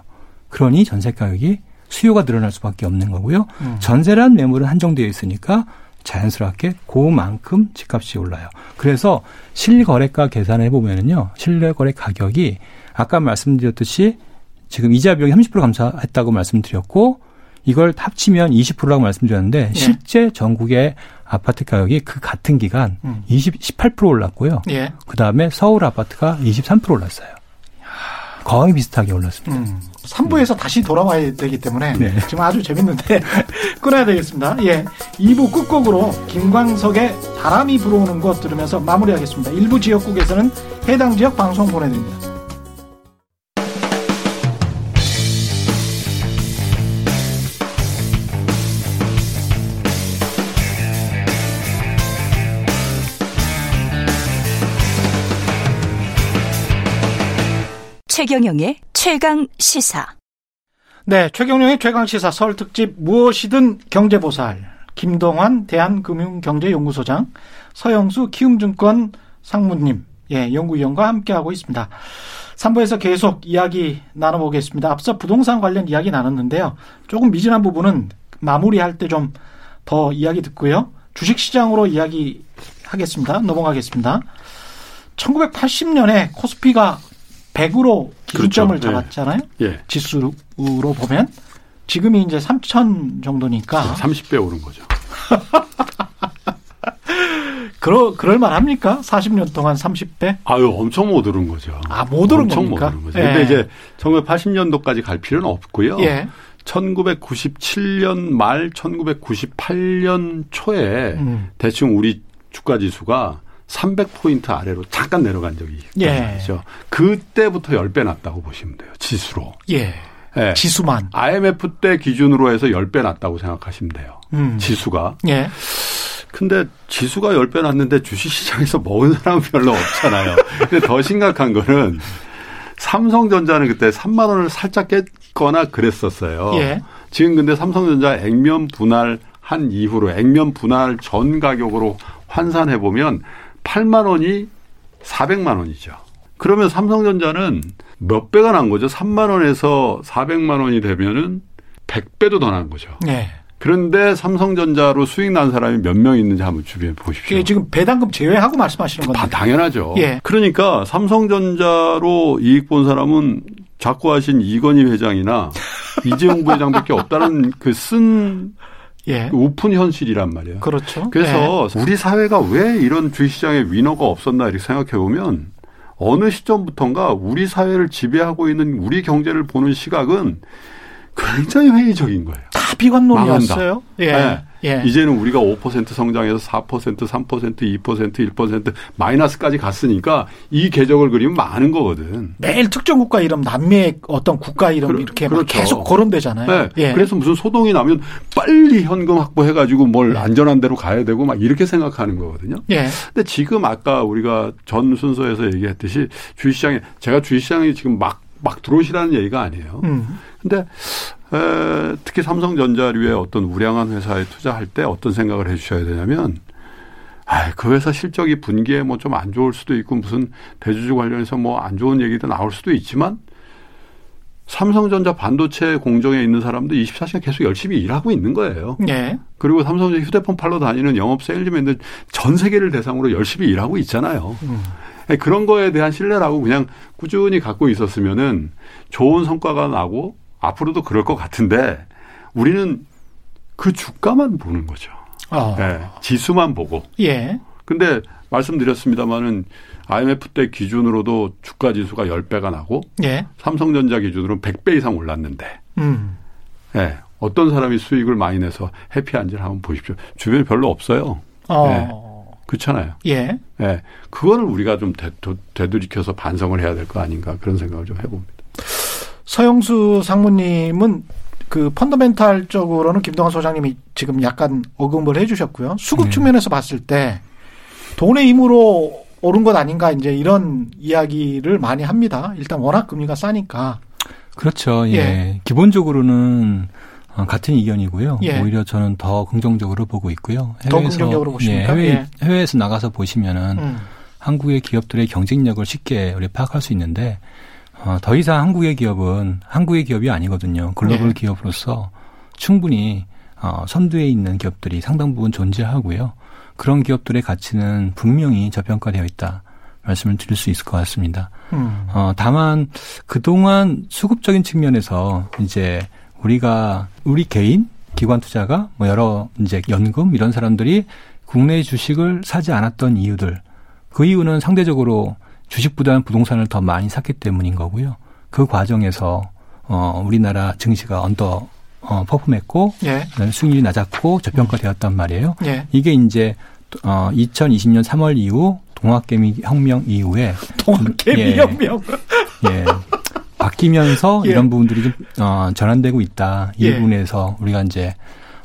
그러니 전세 가격이 수요가 늘어날 수밖에 없는 거고요. 음. 전세란 매물은 한정되어 있으니까 자연스럽게 그만큼 집값이 올라요. 그래서 실거래가 계산해 보면은요, 실거래 가격이 아까 말씀드렸듯이 지금 이자 비용이 삼십 퍼센트 감소했다고 말씀드렸고 이걸 합치면 이십 퍼센트라고 말씀드렸는데 예. 실제 전국의 아파트 가격이 그 같은 기간 음. 이십, 십팔 퍼센트 올랐고요. 예. 그다음에 서울 아파트가 이십삼 퍼센트 올랐어요. 거의 비슷하게 올랐습니다. 음. 삼 부에서 음. 다시 돌아와야 되기 때문에 네. 지금 아주 재밌는데 끊어야 되겠습니다. 예, 이 부 끝곡으로 김광석의 바람이 불어오는 것 들으면서 마무리하겠습니다. 일부 지역국에서는 해당 지역 방송 보내드립니다. 최경영의 최강시사. 네, 최경영의 최강시사 설 특집 무엇이든 경제보살 김동환 대한금융경제연구소장, 서영수 키움증권 상무님, 예, 연구위원과 함께하고 있습니다. 삼 부에서 계속 이야기 나눠보겠습니다. 앞서 부동산 관련 이야기 나눴는데요. 조금 미진한 부분은 마무리할 때 좀 더 이야기 듣고요. 주식시장으로 이야기 하겠습니다. 넘어가겠습니다. 천구백팔십 년에 코스피가 백으로 기준점을 그렇죠. 잡았잖아요. 예. 지수로 보면 지금이 이제 삼천 정도니까 삼십 배 오른 거죠. 그러, 그럴 만합니까? 사십 년 동안 삼십 배? 아유, 엄청 못 오른 거죠. 아, 못 오른 엄청 겁니까? 엄청 못 오른 거죠. 그런데 예. 이제 천구백팔십 년도까지 갈 필요는 없고요. 예. 천구백구십칠 년 말 천구백구십팔 년 초에 음. 대충 우리 주가지수가 삼백 포인트 아래로 잠깐 내려간 적이 있죠. 예. 그때부터 십 배 났다고 보시면 돼요. 지수로. 예. 예. 지수만. 아이엠에프 때 기준으로 해서 십 배 났다고 생각하시면 돼요. 음. 지수가. 예. 근데 지수가 십 배 났는데 주식시장에서 먹은 사람은 별로 없잖아요. 근데 더 심각한 거는 삼성전자는 그때 삼만 원을 살짝 깼거나 그랬었어요. 예. 지금 근데 삼성전자 액면 분할 한 이후로 액면 분할 전 가격으로 환산해 보면 팔만 원이 사백만 원이죠. 그러면 삼성전자는 몇 배가 난 거죠? 삼만 원에서 사백만 원이 되면은 백 배도 더 난 거죠. 네. 그런데 삼성전자로 수익 난 사람이 몇 명 있는지 한번 주변에 보십시오. 예, 지금 배당금 제외하고 말씀하시는 건데. 당연하죠. 예. 그러니까 삼성전자로 이익 본 사람은 작고하신 이건희 회장이나 이재용 부회장밖에 없다는 그 쓴. 예. 오픈 현실이란 말이에요. 그렇죠. 그래서 예. 우리 사회가 왜 이런 주식시장에 위너가 없었나 이렇게 생각해 보면 어느 시점부터인가 우리 사회를 지배하고 있는 우리 경제를 보는 시각은 굉장히 회의적인 거예요. 다 비관론이었어요. 예. 네. 예. 이제는 우리가 오 퍼센트 성장해서 사 퍼센트, 삼 퍼센트, 이 퍼센트, 일 퍼센트 마이너스까지 갔으니까 이 궤적을 그리면 많은 거거든. 매일 특정 국가 이름, 남미의 어떤 국가 이름 그러, 이렇게 그렇죠. 막 계속 거론되잖아요. 네. 예. 그래서 무슨 소동이 나면 빨리 현금 확보해가지고 뭘 안전한 데로 가야 되고 막 이렇게 생각하는 거거든요. 예. 근데 지금 아까 우리가 전 순서에서 얘기했듯이 주식시장에 제가 주식시장이 지금 막 막 들어오시라는 얘기가 아니에요. 그런데 음. 특히 삼성전자류의 어떤 우량한 회사에 투자할 때 어떤 생각을 해 주셔야 되냐면 아, 그 회사 실적이 분기에 뭐 좀 안 좋을 수도 있고 무슨 대주주 관련해서 뭐 안 좋은 얘기도 나올 수도 있지만 삼성전자 반도체 공정에 있는 사람들 이십사 시간 계속 열심히 일하고 있는 거예요. 네. 그리고 삼성전자 휴대폰 팔러 다니는 영업 세일즈맨들 전 세계를 대상으로 열심히 일하고 있잖아요. 음. 그런 거에 대한 신뢰라고 그냥 꾸준히 갖고 있었으면은 좋은 성과가 나고 앞으로도 그럴 것 같은데 우리는 그 주가만 보는 거죠. 어. 네, 지수만 보고. 예. 근데 말씀드렸습니다만은 아이엠에프 때 기준으로도 주가 지수가 십 배가 나고 예. 삼성전자 기준으로는 백 배 이상 올랐는데 음. 네, 어떤 사람이 수익을 많이 내서 해피한지를 한번 보십시오. 주변에 별로 없어요. 어. 네. 그렇잖아요. 예. 예. 그거를 우리가 좀 되, 되돌이켜서 반성을 해야 될 거 아닌가 그런 생각을 좀 해봅니다. 서영수 상무님은 그 펀더멘탈적으로는 김동환 소장님이 지금 약간 언급을 해 주셨고요. 수급 네. 측면에서 봤을 때 돈의 힘으로 오른 것 아닌가 이제 이런 이야기를 많이 합니다. 일단 워낙 금리가 싸니까. 그렇죠. 예. 예. 기본적으로는 같은 의견이고요. 예. 오히려 저는 더 긍정적으로 보고 있고요. 해외에서, 더 긍정적으로 보십니까? 예, 해외, 예. 해외에서 나가서 보시면은 음. 한국의 기업들의 경쟁력을 쉽게 우리 파악할 수 있는데 어, 더 이상 한국의 기업은 한국의 기업이 아니거든요. 글로벌 예. 기업으로서 충분히 어, 선두에 있는 기업들이 상당 부분 존재하고요. 그런 기업들의 가치는 분명히 저평가되어 있다. 말씀을 드릴 수 있을 것 같습니다. 음. 어, 다만 그동안 수급적인 측면에서 이제 우리가 우리 개인 기관 투자가 뭐 여러 이제 연금 이런 사람들이 국내 주식을 사지 않았던 이유들 그 이유는 상대적으로 주식보다는 부동산을 더 많이 샀기 때문인 거고요. 그 과정에서 어 우리나라 증시가 언더 어 퍼폼했고 예. 수익률이 낮았고 저평가되었단 말이에요. 예. 이게 이제 어 이천이십 년 삼월 이후 동학개미혁명 이후에 동학개미혁명 예. 예. 바뀌면서 예. 이런 부분들이 좀 어, 전환되고 있다. 이 예. 부분에서 우리가 이제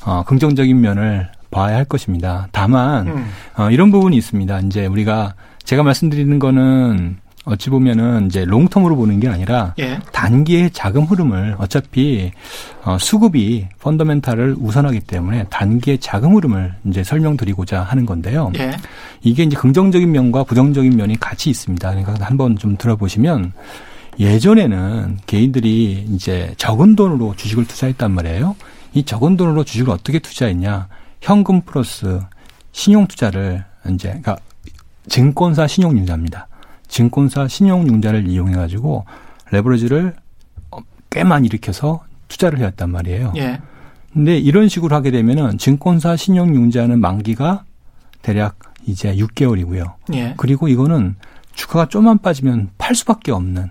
어, 긍정적인 면을 봐야 할 것입니다. 다만 음. 어, 이런 부분이 있습니다. 이제 우리가 제가 말씀드리는 거는 어찌 보면은 이제 롱텀으로 보는 게 아니라 예. 단기의 자금 흐름을 어차피 어, 수급이 펀더멘탈을 우선하기 때문에 단기의 자금 흐름을 이제 설명드리고자 하는 건데요. 예. 이게 이제 긍정적인 면과 부정적인 면이 같이 있습니다. 그러니까 한번 좀 들어보시면. 예전에는 개인들이 이제 적은 돈으로 주식을 투자했단 말이에요. 이 적은 돈으로 주식을 어떻게 투자했냐? 현금 플러스 신용 투자를 이제 그러니까 증권사 신용융자입니다. 증권사 신용융자를 이용해 가지고 레버리지를 꽤 많이 일으켜서 투자를 해왔단 말이에요. 예. 근데 이런 식으로 하게 되면은 증권사 신용융자는 만기가 대략 이제 육 개월이고요. 예. 그리고 이거는 주가가 좀만 빠지면 팔 수밖에 없는.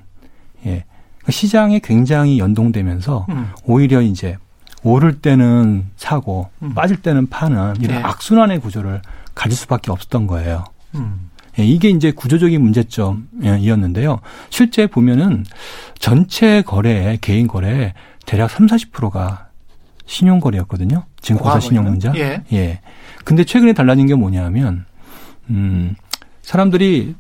예. 시장에 굉장히 연동되면서 음. 오히려 이제 오를 때는 사고 음. 빠질 때는 파는 이런 네. 악순환의 구조를 가질 수밖에 없었던 거예요. 음. 예. 이게 이제 구조적인 문제점이었는데요. 실제 보면은 전체 거래에, 개인 거래에 대략 삼사십 퍼센트가 신용거래였거든요. 증권사 신용문자. 예. 예. 근데 최근에 달라진 게 뭐냐 하면, 음, 사람들이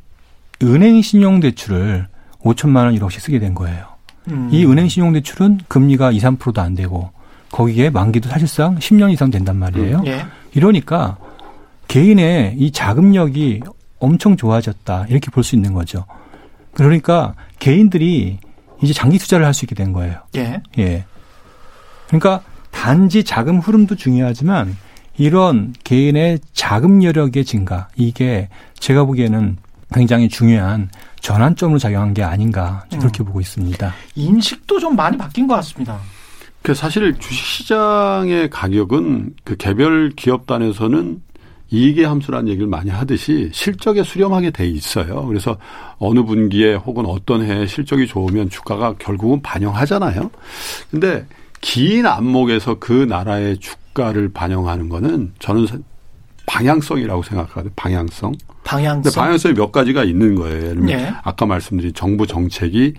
은행 신용대출을 오천만 원, 일억씩 쓰게 된 거예요. 음. 이 은행 신용대출은 금리가 이, 삼 퍼센트도 안 되고 거기에 만기도 사실상 십 년 이상 된단 말이에요. 음. 예. 이러니까 개인의 이 자금력이 엄청 좋아졌다. 이렇게 볼 수 있는 거죠. 그러니까 개인들이 이제 장기 투자를 할 수 있게 된 거예요. 예. 예. 그러니까 단지 자금 흐름도 중요하지만 이런 개인의 자금 여력의 증가. 이게 제가 보기에는 굉장히 중요한 전환점으로 작용한 게 아닌가 그렇게 음. 보고 있습니다. 인식도 좀 많이 바뀐 것 같습니다. 그 사실 주식시장의 가격은 그 개별 기업 단에서는 이익의 함수라는 얘기를 많이 하듯이 실적에 수렴하게 돼 있어요. 그래서 어느 분기에 혹은 어떤 해에 실적이 좋으면 주가가 결국은 반영하잖아요. 그런데 긴 안목에서 그 나라의 주가를 반영하는 거는 저는 방향성이라고 생각하거든요. 방향성. 방향성. 근데 방향성이 몇 가지가 있는 거예요. 예. 아까 말씀드린 정부 정책이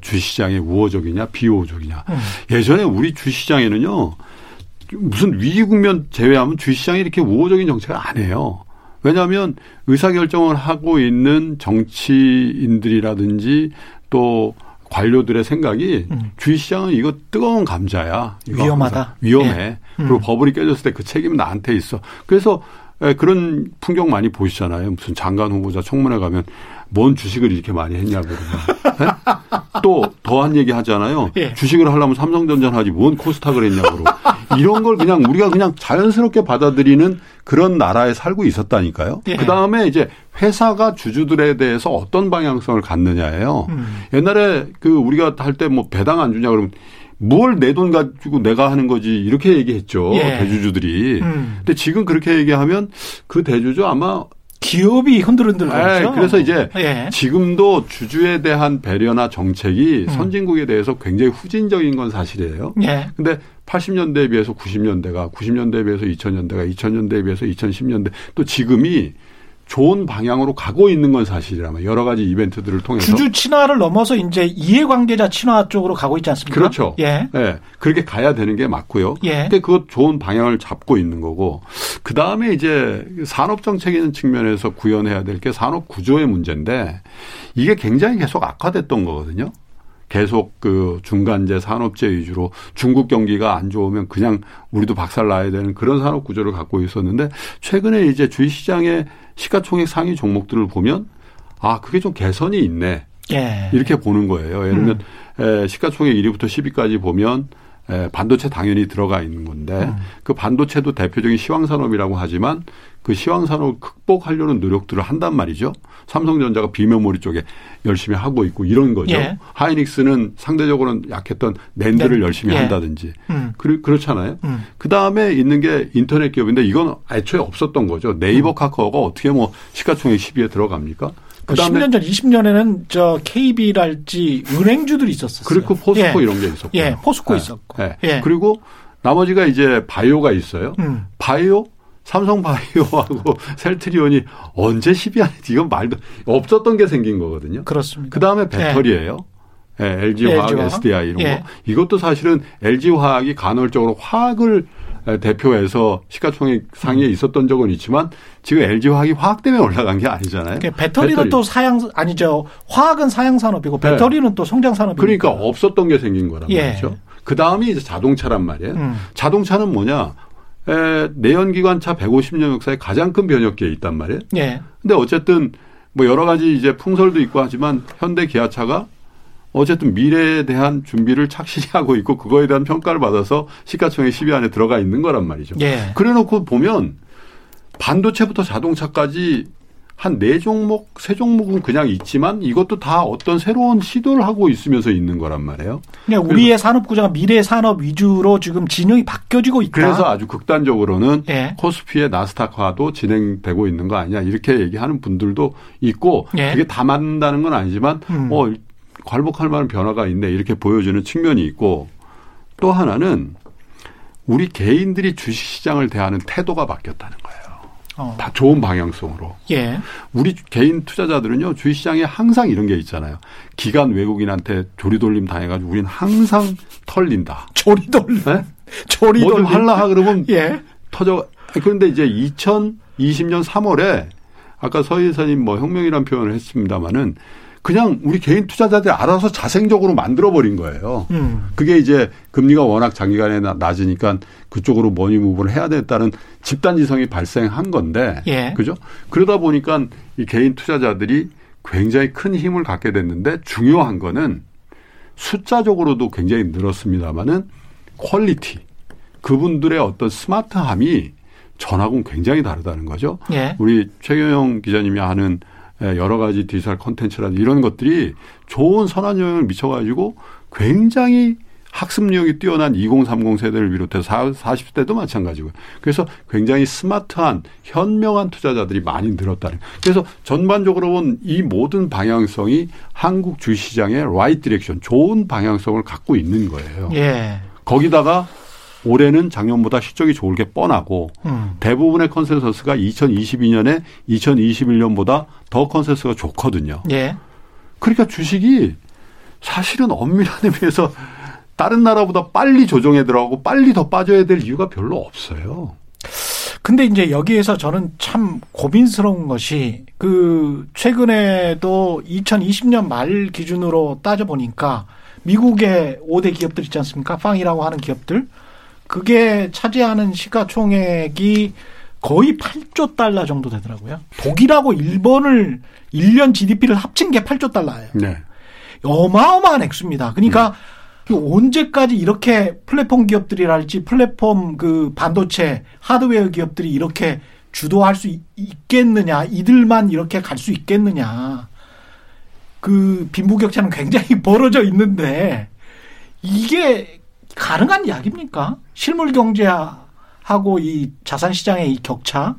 주시장에 우호적이냐 비우호적이냐. 음. 예전에 우리 주시장에는요. 무슨 위기 국면 제외하면 주시장이 이렇게 우호적인 정책을 안 해요. 왜냐하면 의사결정을 하고 있는 정치인들이라든지 또 관료들의 생각이 음. 주시장은 이거 뜨거운 감자야. 이거 위험하다. 위험해. 예. 음. 그리고 버블이 깨졌을 때 그 책임은 나한테 있어. 그래서 그런 풍경 많이 보시잖아요. 무슨 장관 후보자 청문회 가면 뭔 주식을 이렇게 많이 했냐고. 네? 또 더한 얘기 하잖아요. 예. 주식을 하려면 삼성전자를 하지 뭔 코스닥을 했냐고. 이런 걸 그냥 우리가 그냥 자연스럽게 받아들이는 그런 나라에 살고 있었다니까요. 예. 그다음에 이제 회사가 주주들에 대해서 어떤 방향성을 갖느냐예요. 음. 옛날에 그 우리가 할 때 뭐 배당 안 주냐 그러면 뭘 내 돈 가지고 내가 하는 거지 이렇게 얘기했죠. 예. 대주주들이. 음. 근데 지금 그렇게 얘기하면 그 대주주 아마 기업이 흔들흔들거리죠. 그래서 이제 예. 지금도 주주에 대한 배려나 정책이 음. 선진국에 대해서 굉장히 후진적인 건 사실이에요. 그런데 예. 팔십 년대에 비해서 구십 년대가, 구십 년대에 비해서 이천 년대가, 이천 년대에 비해서 이천십 년대, 또 지금이 좋은 방향으로 가고 있는 건 사실이라면 여러 가지 이벤트들을 통해서. 주주 친화를 넘어서 이제 이해관계자 친화 쪽으로 가고 있지 않습니까? 그렇죠. 예. 예. 그렇게 가야 되는 게 맞고요. 예. 근데 그것 좋은 방향을 잡고 있는 거고. 그 다음에 이제 산업정책이라는 측면에서 구현해야 될 게 산업 구조의 문제인데 이게 굉장히 계속 악화됐던 거거든요. 계속 그 중간재 산업재 위주로 중국 경기가 안 좋으면 그냥 우리도 박살 나야 되는 그런 산업 구조를 갖고 있었는데 최근에 이제 주식시장의 시가총액 상위 종목들을 보면 아 그게 좀 개선이 있네 예. 이렇게 보는 거예요. 예를 들면 음. 시가총액 일 위부터 십 위까지 보면 반도체 당연히 들어가 있는 건데 음. 그 반도체도 대표적인 시황산업이라고 하지만 그 시황산업을 극복하려는 노력들을 한단 말이죠. 삼성전자가 비메모리 쪽에 열심히 하고 있고 이런 거죠. 예. 하이닉스는 상대적으로는 약했던 낸드를 네. 열심히 예. 한다든지. 음. 그, 그렇잖아요. 음. 그다음에 있는 게 인터넷 기업인데 이건 애초에 없었던 거죠. 네이버 음. 카카오가 어떻게 뭐 시가총액 십 위에 들어갑니까? 십 년 전, 이십 년에는 저 케이비랄지 은행주들이 있었어요. 그리고 포스코 예. 이런 게 있었고. 예, 포스코 예. 있었고. 예. 예. 그리고 나머지가 이제 바이오가 있어요. 음. 바이오, 삼성바이오하고 셀트리온이 언제 십 위 안에 이건 말도 없었던 게 생긴 거거든요. 그렇습니다. 그 다음에 배터리예요. 예. 예, 엘지화학, 엘지화학, 에스디아이 이런 예. 거. 이것도 사실은 엘지화학이 간헐적으로 화학을 대표해서 시가총액 상위에 음. 있었던 적은 있지만 지금 엘지화학이 화학 때문에 올라간 게 아니잖아요. 그러니까 배터리는 배터리. 또 사양 아니죠. 화학은 사양산업이고 배터리는 네. 또 성장산업이니까. 그러니까 없었던 게 생긴 거란 예. 말이죠. 그다음이 이제 자동차란 말이에요. 음. 자동차는 뭐냐. 에, 내연기관차 백오십 년 역사에 가장 큰 변혁기에 있단 말이에요. 예. 근데 어쨌든 뭐 여러 가지 이제 풍설도 있고 하지만 현대 기아차가 어쨌든 미래에 대한 준비를 착실히 하고 있고 그거에 대한 평가를 받아서 시가총액 십 위 안에 들어가 있는 거란 말이죠. 예. 그래놓고 보면 반도체부터 자동차까지 한 네 종목, 세 종목은 그냥 있지만 이것도 다 어떤 새로운 시도를 하고 있으면서 있는 거란 말이에요. 그러니까 우리의 산업 구조가 미래 산업 위주로 지금 진영이 바뀌어지고 있다. 그래서 아주 극단적으로는 예. 코스피의 나스닥화도 진행되고 있는 거 아니냐 이렇게 얘기하는 분들도 있고 예. 그게 다 맞는다는 건 아니지만 음. 어. 괄목할 만한 변화가 있네 이렇게 보여주는 측면이 있고 또 하나는 우리 개인들이 주식시장을 대하는 태도가 바뀌었다는 거예요. 어. 다 좋은 방향성으로. 예. 우리 개인 투자자들은요. 주식시장에 항상 이런 게 있잖아요. 기관 외국인한테 조리돌림 당해가지고 우린 항상 털린다. 조리돌림. 네? 조리돌림. 뭐 좀 하려고 그러면 예. 터져. 그런데 이제 이천이십 년 삼월에 아까 서 이사님 뭐 혁명이라는 표현을 했습니다마는 그냥 우리 개인 투자자들이 알아서 자생적으로 만들어버린 거예요. 음. 그게 이제 금리가 워낙 장기간에 낮으니까 그쪽으로 머니무브를 해야 됐다는 집단지성이 발생한 건데. 예. 그죠? 그러다 보니까 이 개인 투자자들이 굉장히 큰 힘을 갖게 됐는데 중요한 거는 숫자적으로도 굉장히 늘었습니다마는 퀄리티. 그분들의 어떤 스마트함이 전하고는 굉장히 다르다는 거죠. 예. 우리 최경영 기자님이 하는 여러 가지 디지털 콘텐츠라든지 이런 것들이 좋은 선한 영향을 미쳐가지고 굉장히 학습력이 뛰어난 이공삼공 세대를 비롯해서 사십 대도 마찬가지고요. 그래서 굉장히 스마트한 현명한 투자자들이 많이 늘었다는. 그래서 전반적으로 본 이 모든 방향성이 한국 주식시장의 right direction, 좋은 방향성을 갖고 있는 거예요. 예. 거기다가 올해는 작년보다 실적이 좋을 게 뻔하고 음. 대부분의 컨센서스가 이천이십이 년에 이천이십일 년보다 더 컨센서스가 좋거든요. 예. 그러니까 주식이 사실은 엄밀한 의미에서 다른 나라보다 빨리 조정에 들어가고 빨리 더 빠져야 될 이유가 별로 없어요. 근데 이제 여기에서 저는 참 고민스러운 것이 그 최근에도 이천이십 년 말 기준으로 따져보니까 미국의 오 대 기업들 있지 않습니까? 팡이라고 하는 기업들. 그게 차지하는 시가총액이 거의 팔조 달러 정도 되더라고요. 독일하고 일본을 일 년 지디피를 합친 게 팔조 달러예요. 네. 어마어마한 액수입니다. 그러니까 음. 언제까지 이렇게 플랫폼 기업들이랄지 플랫폼 그 반도체 하드웨어 기업들이 이렇게 주도할 수 있겠느냐. 이들만 이렇게 갈 수 있겠느냐. 그 빈부격차는 굉장히 벌어져 있는데 이게 가능한 이야기입니까? 실물 경제하고 이 자산 시장의 이 격차?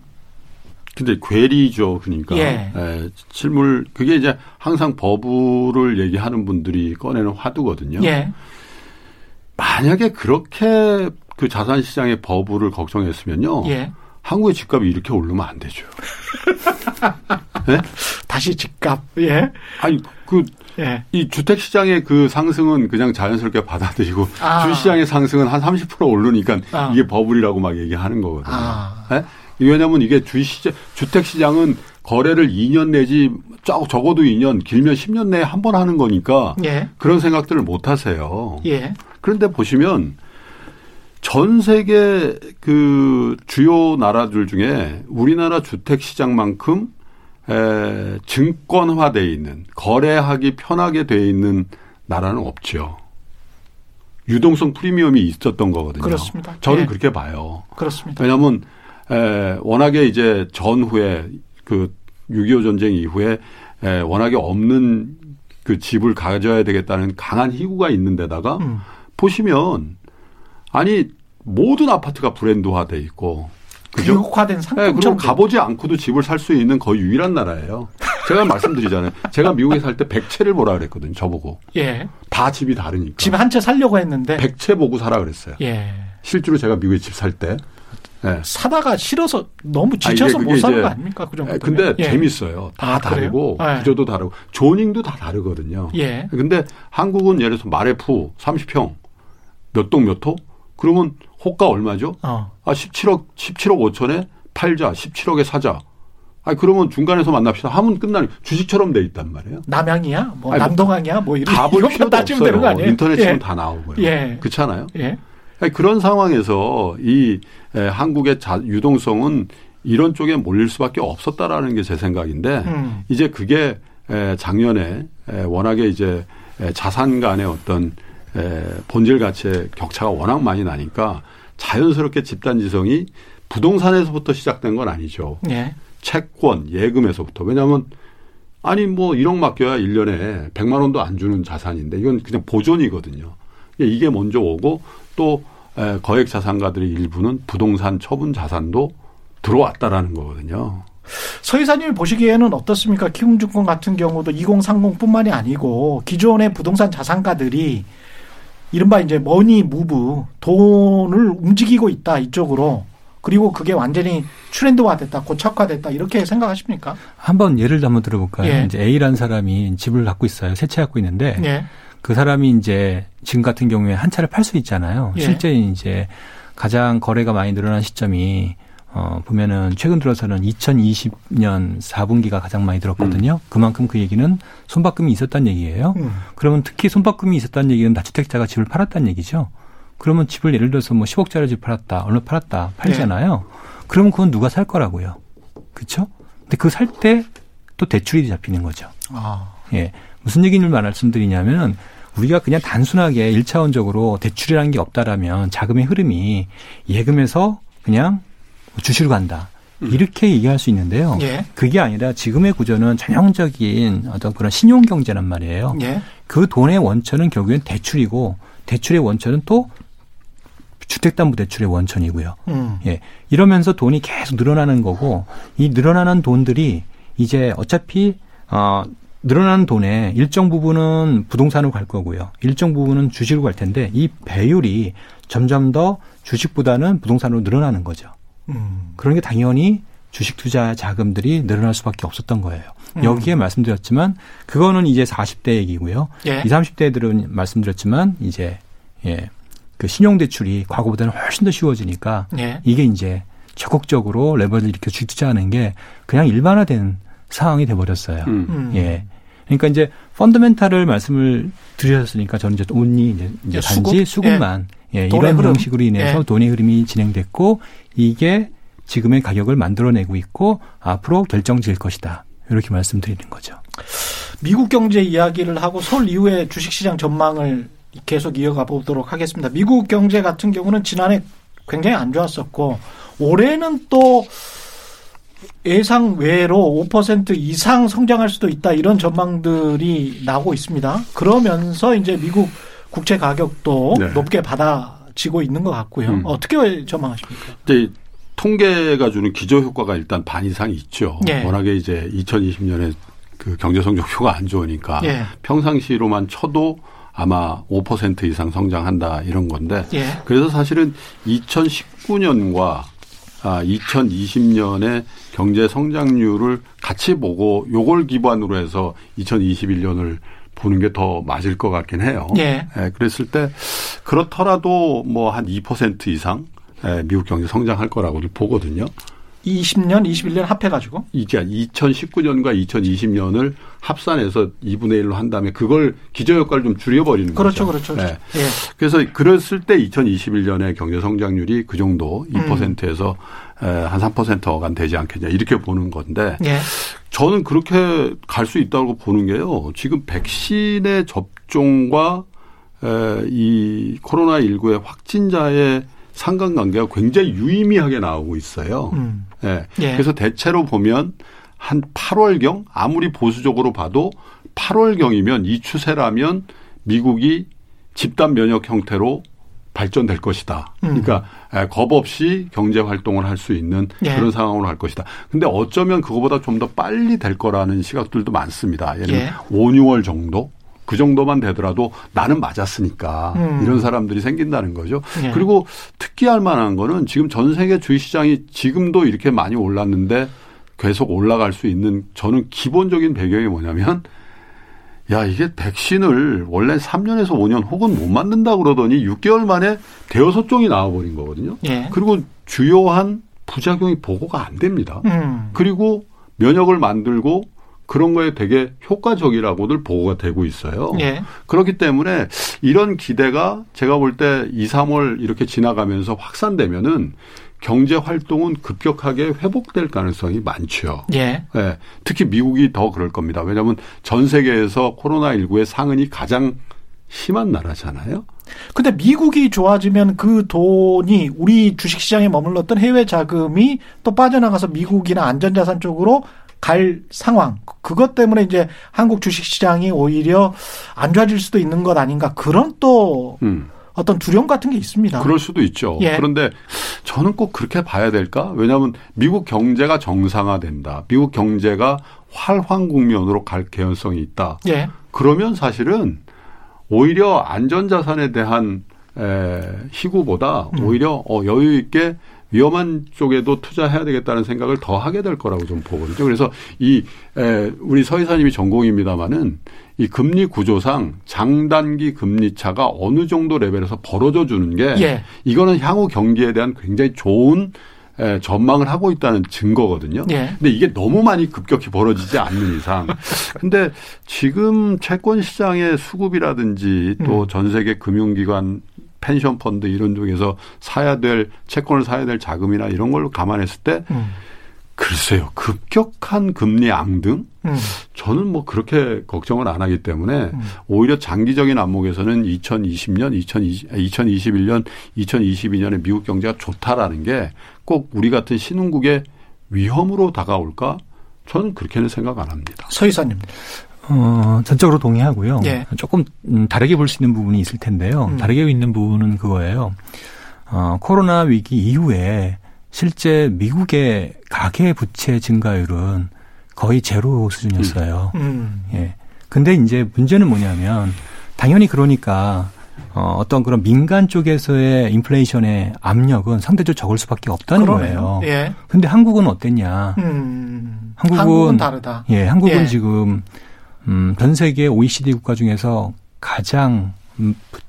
근데 괴리죠, 그러니까. 예. 예, 실물, 그게 이제 항상 버블을 얘기하는 분들이 꺼내는 화두거든요. 예. 만약에 그렇게 그 자산 시장의 버블을 걱정했으면요. 예. 한국의 집값이 이렇게 오르면 안 되죠. 예? 다시 집값, 예. 아니, 그, 예. 이 주택시장의 그 상승은 그냥 자연스럽게 받아들이고 아. 주식시장의 상승은 한 삼십 퍼센트 오르니까 아. 이게 버블이라고 막 얘기하는 거거든요. 아. 예? 왜냐하면 이게 주시장, 주택시장은 거래를 이 년 내지 적어도 이 년 길면 십 년 내에 한 번 하는 거니까 예. 그런 생각들을 못 하세요. 예. 그런데 보시면 전 세계 그 주요 나라들 중에 우리나라 주택시장만큼 에, 증권화되어 있는 거래하기 편하게 되어 있는 나라는 없죠. 유동성 프리미엄이 있었던 거거든요. 그렇습니다. 저는 예. 그렇게 봐요. 그렇습니다. 왜냐하면 에, 워낙에 이제 전후에 그 육이오 전쟁 이후에 에, 워낙에 없는 그 집을 가져야 되겠다는 강한 희구가 있는 데다가 음. 보시면 아니 모든 아파트가 브랜드화돼 있고 그죠? 규격화된 상품처럼. 네, 그리고 가보지 않고도 집을 살 수 있는 거의 유일한 나라예요. 제가 말씀드리잖아요. 제가 미국에 살 때 백 채를 보라 그랬거든요. 저보고. 예. 다 집이 다르니까. 집 한 채 살려고 했는데. 백 채 보고 사라 그랬어요. 예. 실제로 제가 미국에 집 살 때. 예. 사다가 싫어서 너무 지쳐서 아, 못 사는 거 아닙니까? 그 정도면. 근데 예. 재밌어요. 다 아, 다르고 예. 구조도 다르고 조닝도 다 다르거든요. 예. 근데 한국은 예를 들어서 마레프 삼십 평 몇 동 몇 호? 그러면 호가 얼마죠? 어. 아, 십칠억 오천에 팔자, 십칠억에 사자. 아, 그러면 중간에서 만납시다. 하면 끝나는 주식처럼 돼 있단 말이에요. 남양이야? 뭐 아니, 남동항이야? 뭐 이런 가볼 필요도 없어요. 인터넷 치면 예. 다 나오고요. 예. 그렇잖아요. 예. 아니, 그런 상황에서 이 에, 한국의 자, 유동성은 이런 쪽에 몰릴 수밖에 없었다라는 게 제 생각인데 음. 이제 그게 에, 작년에 에, 워낙에 이제 에, 자산 간의 어떤 에, 본질 가치의 격차가 워낙 많이 나니까 자연스럽게 집단지성이 부동산에서부터 시작된 건 아니죠. 예. 채권, 예금에서부터. 왜냐하면 아니 뭐 일억 맡겨야 일 년에 백만 원도 안 주는 자산인데 이건 그냥 보존이거든요. 이게 먼저 오고 또 거액자산가들의 일부는 부동산 처분 자산도 들어왔다라는 거거든요. 서 이사님이 보시기에는 어떻습니까? 키움증권 같은 경우도 이공삼공뿐만이 아니고 기존의 부동산 자산가들이 이른바 이제 머니 무브 돈을 움직이고 있다 이쪽으로 그리고 그게 완전히 트렌드화됐다 고착화됐다 이렇게 생각하십니까? 한번 예를 한번 들어볼까요? 예. 이제 A라는 사람이 집을 갖고 있어요. 세 채 갖고 있는데 예. 그 사람이 이제 지금 같은 경우에 한 차를 팔 수 있잖아요. 예. 실제 이제 가장 거래가 많이 늘어난 시점이 어 보면은 최근 들어서는 이천이십 년 사 분기가 가장 많이 들었거든요. 음. 그만큼 그 얘기는 손바꿈이 있었다는 얘기예요. 음. 그러면 특히 손바꿈이 있었다는 얘기는 다주택자가 집을 팔았다는 얘기죠. 그러면 집을 예를 들어서 뭐 십억짜리 집 팔았다, 얼마 팔았다, 팔잖아요. 네. 그러면 그건 누가 살 거라고요. 그렇죠? 근데 그 살 때 또 대출이 잡히는 거죠. 아. 예. 무슨 얘기를 말씀드리냐면 우리가 그냥 단순하게 일차원적으로 대출이라는 게 없다라면 자금의 흐름이 예금에서 그냥 주시로 간다. 이렇게 얘기할 수 있는데요. 예. 그게 아니라 지금의 구조는 전형적인 어떤 그런 신용경제란 말이에요. 예. 그 돈의 원천은 결국엔 대출이고 대출의 원천은 또 주택담보대출의 원천이고요. 음. 예. 이러면서 돈이 계속 늘어나는 거고 이 늘어나는 돈들이 이제 어차피 어, 늘어나는 돈의 일정 부분은 부동산으로 갈 거고요. 일정 부분은 주식으로 갈 텐데 이 배율이 점점 더 주식보다는 부동산으로 늘어나는 거죠. 음. 그런 게 당연히 주식 투자 자금들이 늘어날 수밖에 없었던 거예요. 음. 여기에 말씀드렸지만 그거는 이제 사십 대 얘기고요. 예. 이십, 삼십 대들은 말씀드렸지만 이제 예, 그 신용대출이 과거보다는 훨씬 더 쉬워지니까 예. 이게 이제 적극적으로 레버를 일으켜 주식 투자하는 게 그냥 일반화된 상황이 돼버렸어요. 음. 음. 예. 그러니까 이제 펀더멘탈을 말씀을 드렸으니까 저는 이제 온리 이제, 이제 단지 수급? 수급만 예. 예, 이런 흐름. 방식으로 인해서 예. 돈의 흐름이 진행됐고 이게 지금의 가격을 만들어내고 있고 앞으로 결정지을 것이다. 이렇게 말씀드리는 거죠. 미국 경제 이야기를 하고 설 이후에 주식시장 전망을 계속 이어가 보도록 하겠습니다. 미국 경제 같은 경우는 지난해 굉장히 안 좋았었고 올해는 또 예상 외로 오 퍼센트 이상 성장할 수도 있다 이런 전망들이 나오고 있습니다. 그러면서 이제 미국 국채 가격도 네. 높게 받아지고 있는 것 같고요. 음. 어떻게 전망하십니까? 네. 통계가 주는 기저 효과가 일단 반 이상 있죠. 네. 워낙에 이제 이천이십 년에 그 경제 성적표가 안 좋으니까 네. 평상시로만 쳐도 아마 오 퍼센트 이상 성장한다 이런 건데 네. 그래서 사실은 이천십구 년과 아, 이천이십 년의 경제 성장률을 같이 보고 요걸 기반으로 해서 이천이십일 년을 보는 게 더 맞을 것 같긴 해요. 네. 네, 그랬을 때 그렇더라도 뭐 한 이 퍼센트 이상 예, 미국 경제 성장할 거라고 보거든요. 이십 년, 이십일 년 합해가지고? 이제 이천십구 년과 이천이십 년을 합산해서 이분의 일로 한 다음에 그걸 기저효과를 좀 줄여버리는 그렇죠, 거죠. 그렇죠, 그렇죠. 예. 예. 그래서 그랬을 때 이천이십일 년의 경제 성장률이 그 정도 이 퍼센트에서 음. 에, 한 삼 퍼센트간 되지 않겠냐 이렇게 보는 건데 예. 저는 그렇게 갈 수 있다고 보는 게요. 지금 백신의 접종과 에, 이 코로나십구의 확진자의 상관관계가 굉장히 유의미하게 나오고 있어요. 음. 예. 예. 그래서 대체로 보면 한 팔월경 아무리 보수적으로 봐도 팔월경이면 이 추세라면 미국이 집단 면역 형태로 발전될 것이다. 음. 그러니까 겁 없이 경제 활동을 할 수 있는 예. 그런 상황으로 갈 것이다. 근데 어쩌면 그거보다 좀 더 빨리 될 거라는 시각들도 많습니다. 예를 들면 예. 오, 유월 정도. 그 정도만 되더라도 나는 맞았으니까 음. 이런 사람들이 생긴다는 거죠. 예. 그리고 특기할 만한 거는 지금 전 세계 주식시장이 지금도 이렇게 많이 올랐는데 계속 올라갈 수 있는 저는 기본적인 배경이 뭐냐면 야 이게 백신을 원래 삼 년에서 오 년 혹은 못 만든다고 그러더니 육 개월 만에 대여섯 종이 나와버린 거거든요. 예. 그리고 주요한 부작용이 보고가 안 됩니다. 음. 그리고 면역을 만들고 그런 거에 되게 효과적이라고들 보고가 되고 있어요. 예. 그렇기 때문에 이런 기대가 제가 볼 때 이, 삼월 이렇게 지나가면서 확산되면은 경제 활동은 급격하게 회복될 가능성이 많죠. 예. 예. 특히 미국이 더 그럴 겁니다. 왜냐하면 전 세계에서 코로나십구의 상흔이 가장 심한 나라잖아요. 근데 미국이 좋아지면 그 돈이 우리 주식시장에 머물렀던 해외 자금이 또 빠져나가서 미국이나 안전자산 쪽으로 갈 상황. 그것 때문에 이제 한국 주식시장이 오히려 안 좋아질 수도 있는 것 아닌가. 그런 또 음. 어떤 두려움 같은 게 있습니다. 그럴 수도 있죠. 예. 그런데 저는 꼭 그렇게 봐야 될까? 왜냐하면 미국 경제가 정상화된다. 미국 경제가 활황 국면으로 갈 개연성이 있다. 예. 그러면 사실은 오히려 안전자산에 대한 에, 희구보다 음. 오히려 어, 여유 있게 위험한 쪽에도 투자해야 되겠다는 생각을 더 하게 될 거라고 좀 보거든요. 그래서 이 에, 우리 서 이사님이 전공입니다마는 이 금리 구조상 장단기 금리 차가 어느 정도 레벨에서 벌어져 주는 게 예. 이거는 향후 경기에 대한 굉장히 좋은 에, 전망을 하고 있다는 증거거든요. 예. 근데 이게 너무 많이 급격히 벌어지지 않는 이상. 근데 지금 채권 시장의 수급이라든지 또 전 세계 금융기관 펜션 펀드 이런 쪽에서 사야 될 채권을 사야 될 자금이나 이런 걸로 감안했을 때 음. 글쎄요. 급격한 금리 앙등? 음. 저는 뭐 그렇게 걱정을 안 하기 때문에 음. 오히려 장기적인 안목에서는 이천이십 년, 이천이십, 이천이십일 년, 이천이십이 년에 미국 경제가 좋다라는 게 꼭 우리 같은 신흥국의 위험으로 다가올까? 저는 그렇게는 생각 안 합니다. 서 이사님. 어, 전적으로 동의하고요. 예. 조금 다르게 볼 수 있는 부분이 있을 텐데요. 음. 다르게 있는 부분은 그거예요. 어, 코로나 위기 이후에 실제 미국의 가계 부채 증가율은 거의 제로 수준이었어요. 음. 음. 예. 근데 이제 문제는 뭐냐면 당연히 그러니까 어, 어떤 그런 민간 쪽에서의 인플레이션의 압력은 상대적으로 적을 수밖에 없다는 그러네요. 거예요. 예. 근데 한국은 어땠냐? 음, 한국은, 한국은 다르다. 예, 한국은 예. 지금 음, 전 세계 오이시디 국가 중에서 가장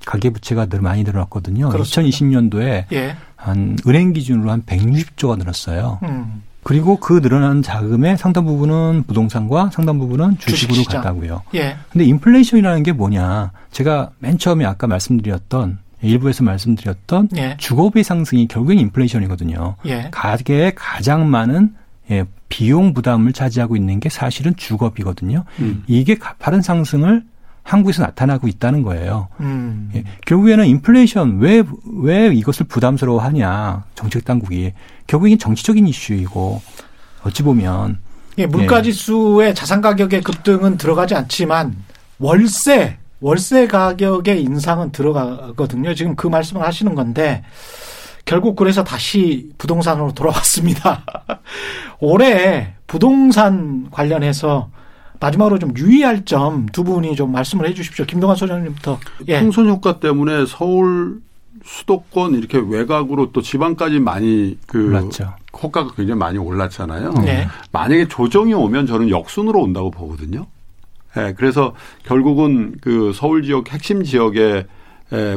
가계 부채가 늘 많이 늘어났거든요. 그렇습니다. 이천이십 년도에 예. 한 은행 기준으로 한 백육십조가 늘었어요. 음. 그리고 그 늘어난 자금의 상당 부분은 부동산과 상당 부분은 주식으로 주식시장. 갔다고요. 예. 근데 인플레이션이라는 게 뭐냐. 제가 맨 처음에 아까 말씀드렸던 일부에서 말씀드렸던 예. 주거비 상승이 결국엔 인플레이션이거든요. 예. 가계에 가장 많은 예, 비용 부담을 차지하고 있는 게 사실은 주거비거든요. 음. 이게 가파른 상승을 한국에서 나타나고 있다는 거예요. 음. 예, 결국에는 인플레이션 왜, 왜 이것을 부담스러워하냐 정책당국이. 결국엔 정치적인 이슈이고 어찌 보면. 예, 물가지수의 예. 자산가격의 급등은 들어가지 않지만 월세, 월세 가격의 인상은 들어가거든요. 지금 그 말씀을 하시는 건데 결국 그래서 다시 부동산으로 돌아왔습니다. 올해 부동산 관련해서 마지막으로 좀 유의할 점 두 분이 좀 말씀을 해 주십시오. 김동환 소장님부터. 예. 풍선 효과 때문에 서울 수도권 이렇게 외곽으로 또 지방까지 많이 그 올랐죠. 호가가 굉장히 많이 올랐잖아요. 네. 만약에 조정이 오면 저는 역순으로 온다고 보거든요. 네, 그래서 결국은 그 서울 지역 핵심 지역의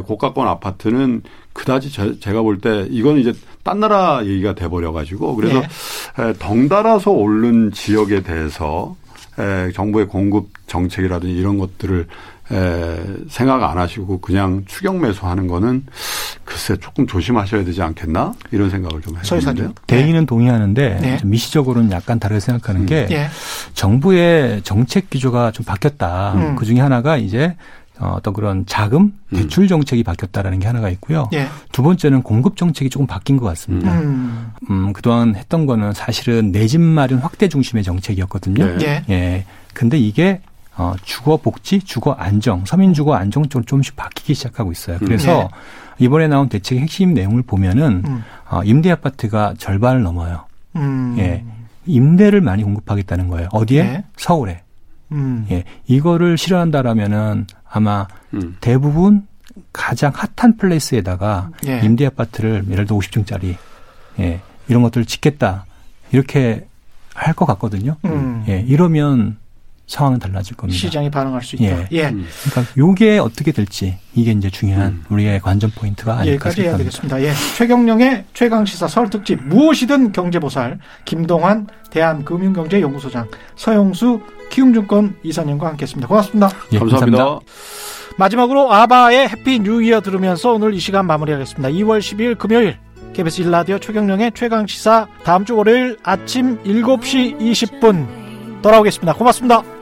고가권 아파트는 그다지 제, 제가 볼 때 이건 이제 딴 나라 얘기가 돼버려가지고 그래서 네. 덩달아서 오른 지역에 대해서 에, 정부의 공급 정책이라든지 이런 것들을 에, 생각 안 하시고 그냥 추격 매수하는 거는 글쎄 조금 조심하셔야 되지 않겠나 이런 생각을 좀 해봤는데요. 대의는 네. 동의하는데 네. 좀 미시적으로는 약간 다르게 생각하는 음. 게 네. 정부의 정책 기조가 좀 바뀌었다. 음. 그중에 하나가 이제 어떤 그런 자금 대출 정책이 바뀌었다라는 게 하나가 있고요. 예. 두 번째는 공급 정책이 조금 바뀐 것 같습니다. 음. 음, 그동안 했던 거는 사실은 내 집 마련 확대 중심의 정책이었거든요. 예. 예. 근데 이게 어, 주거 복지, 주거 안정, 서민 주거 안정 쪽으로 조금씩 바뀌기 시작하고 있어요. 그래서 예. 이번에 나온 대책의 핵심 내용을 보면은 음. 어, 임대 아파트가 절반을 넘어요. 음. 예. 임대를 많이 공급하겠다는 거예요. 어디에? 예. 서울에. 음. 예. 이거를 실현한다라면은 아마 음. 대부분 가장 핫한 플레이스에다가 예. 임대 아파트를 예를 들어 오십층짜리 예. 이런 것들을 짓겠다 이렇게 할 것 같거든요. 음. 예. 이러면 상황은 달라질 겁니다. 시장이 반응할 수 있다. 예. 예. 음. 그러니까 이게 어떻게 될지 이게 이제 중요한 음. 우리의 관전 포인트가 아닐까 생각합니다. 여기까지 해야 되겠습니다. 예. 최경영의 최강시사 설 특집 무엇이든 경제보살 김동환 대한금융경제연구소장 서영수 키움증권 이사님과 함께했습니다. 고맙습니다. 예, 감사합니다. 감사합니다. 마지막으로 아바의 해피 뉴 이어 들으면서 오늘 이 시간 마무리하겠습니다. 이월 십이일 금요일 케이비에스 일 라디오 최경영의 최강시사 다음 주 월요일 아침 일곱시 이십분 돌아오겠습니다. 고맙습니다.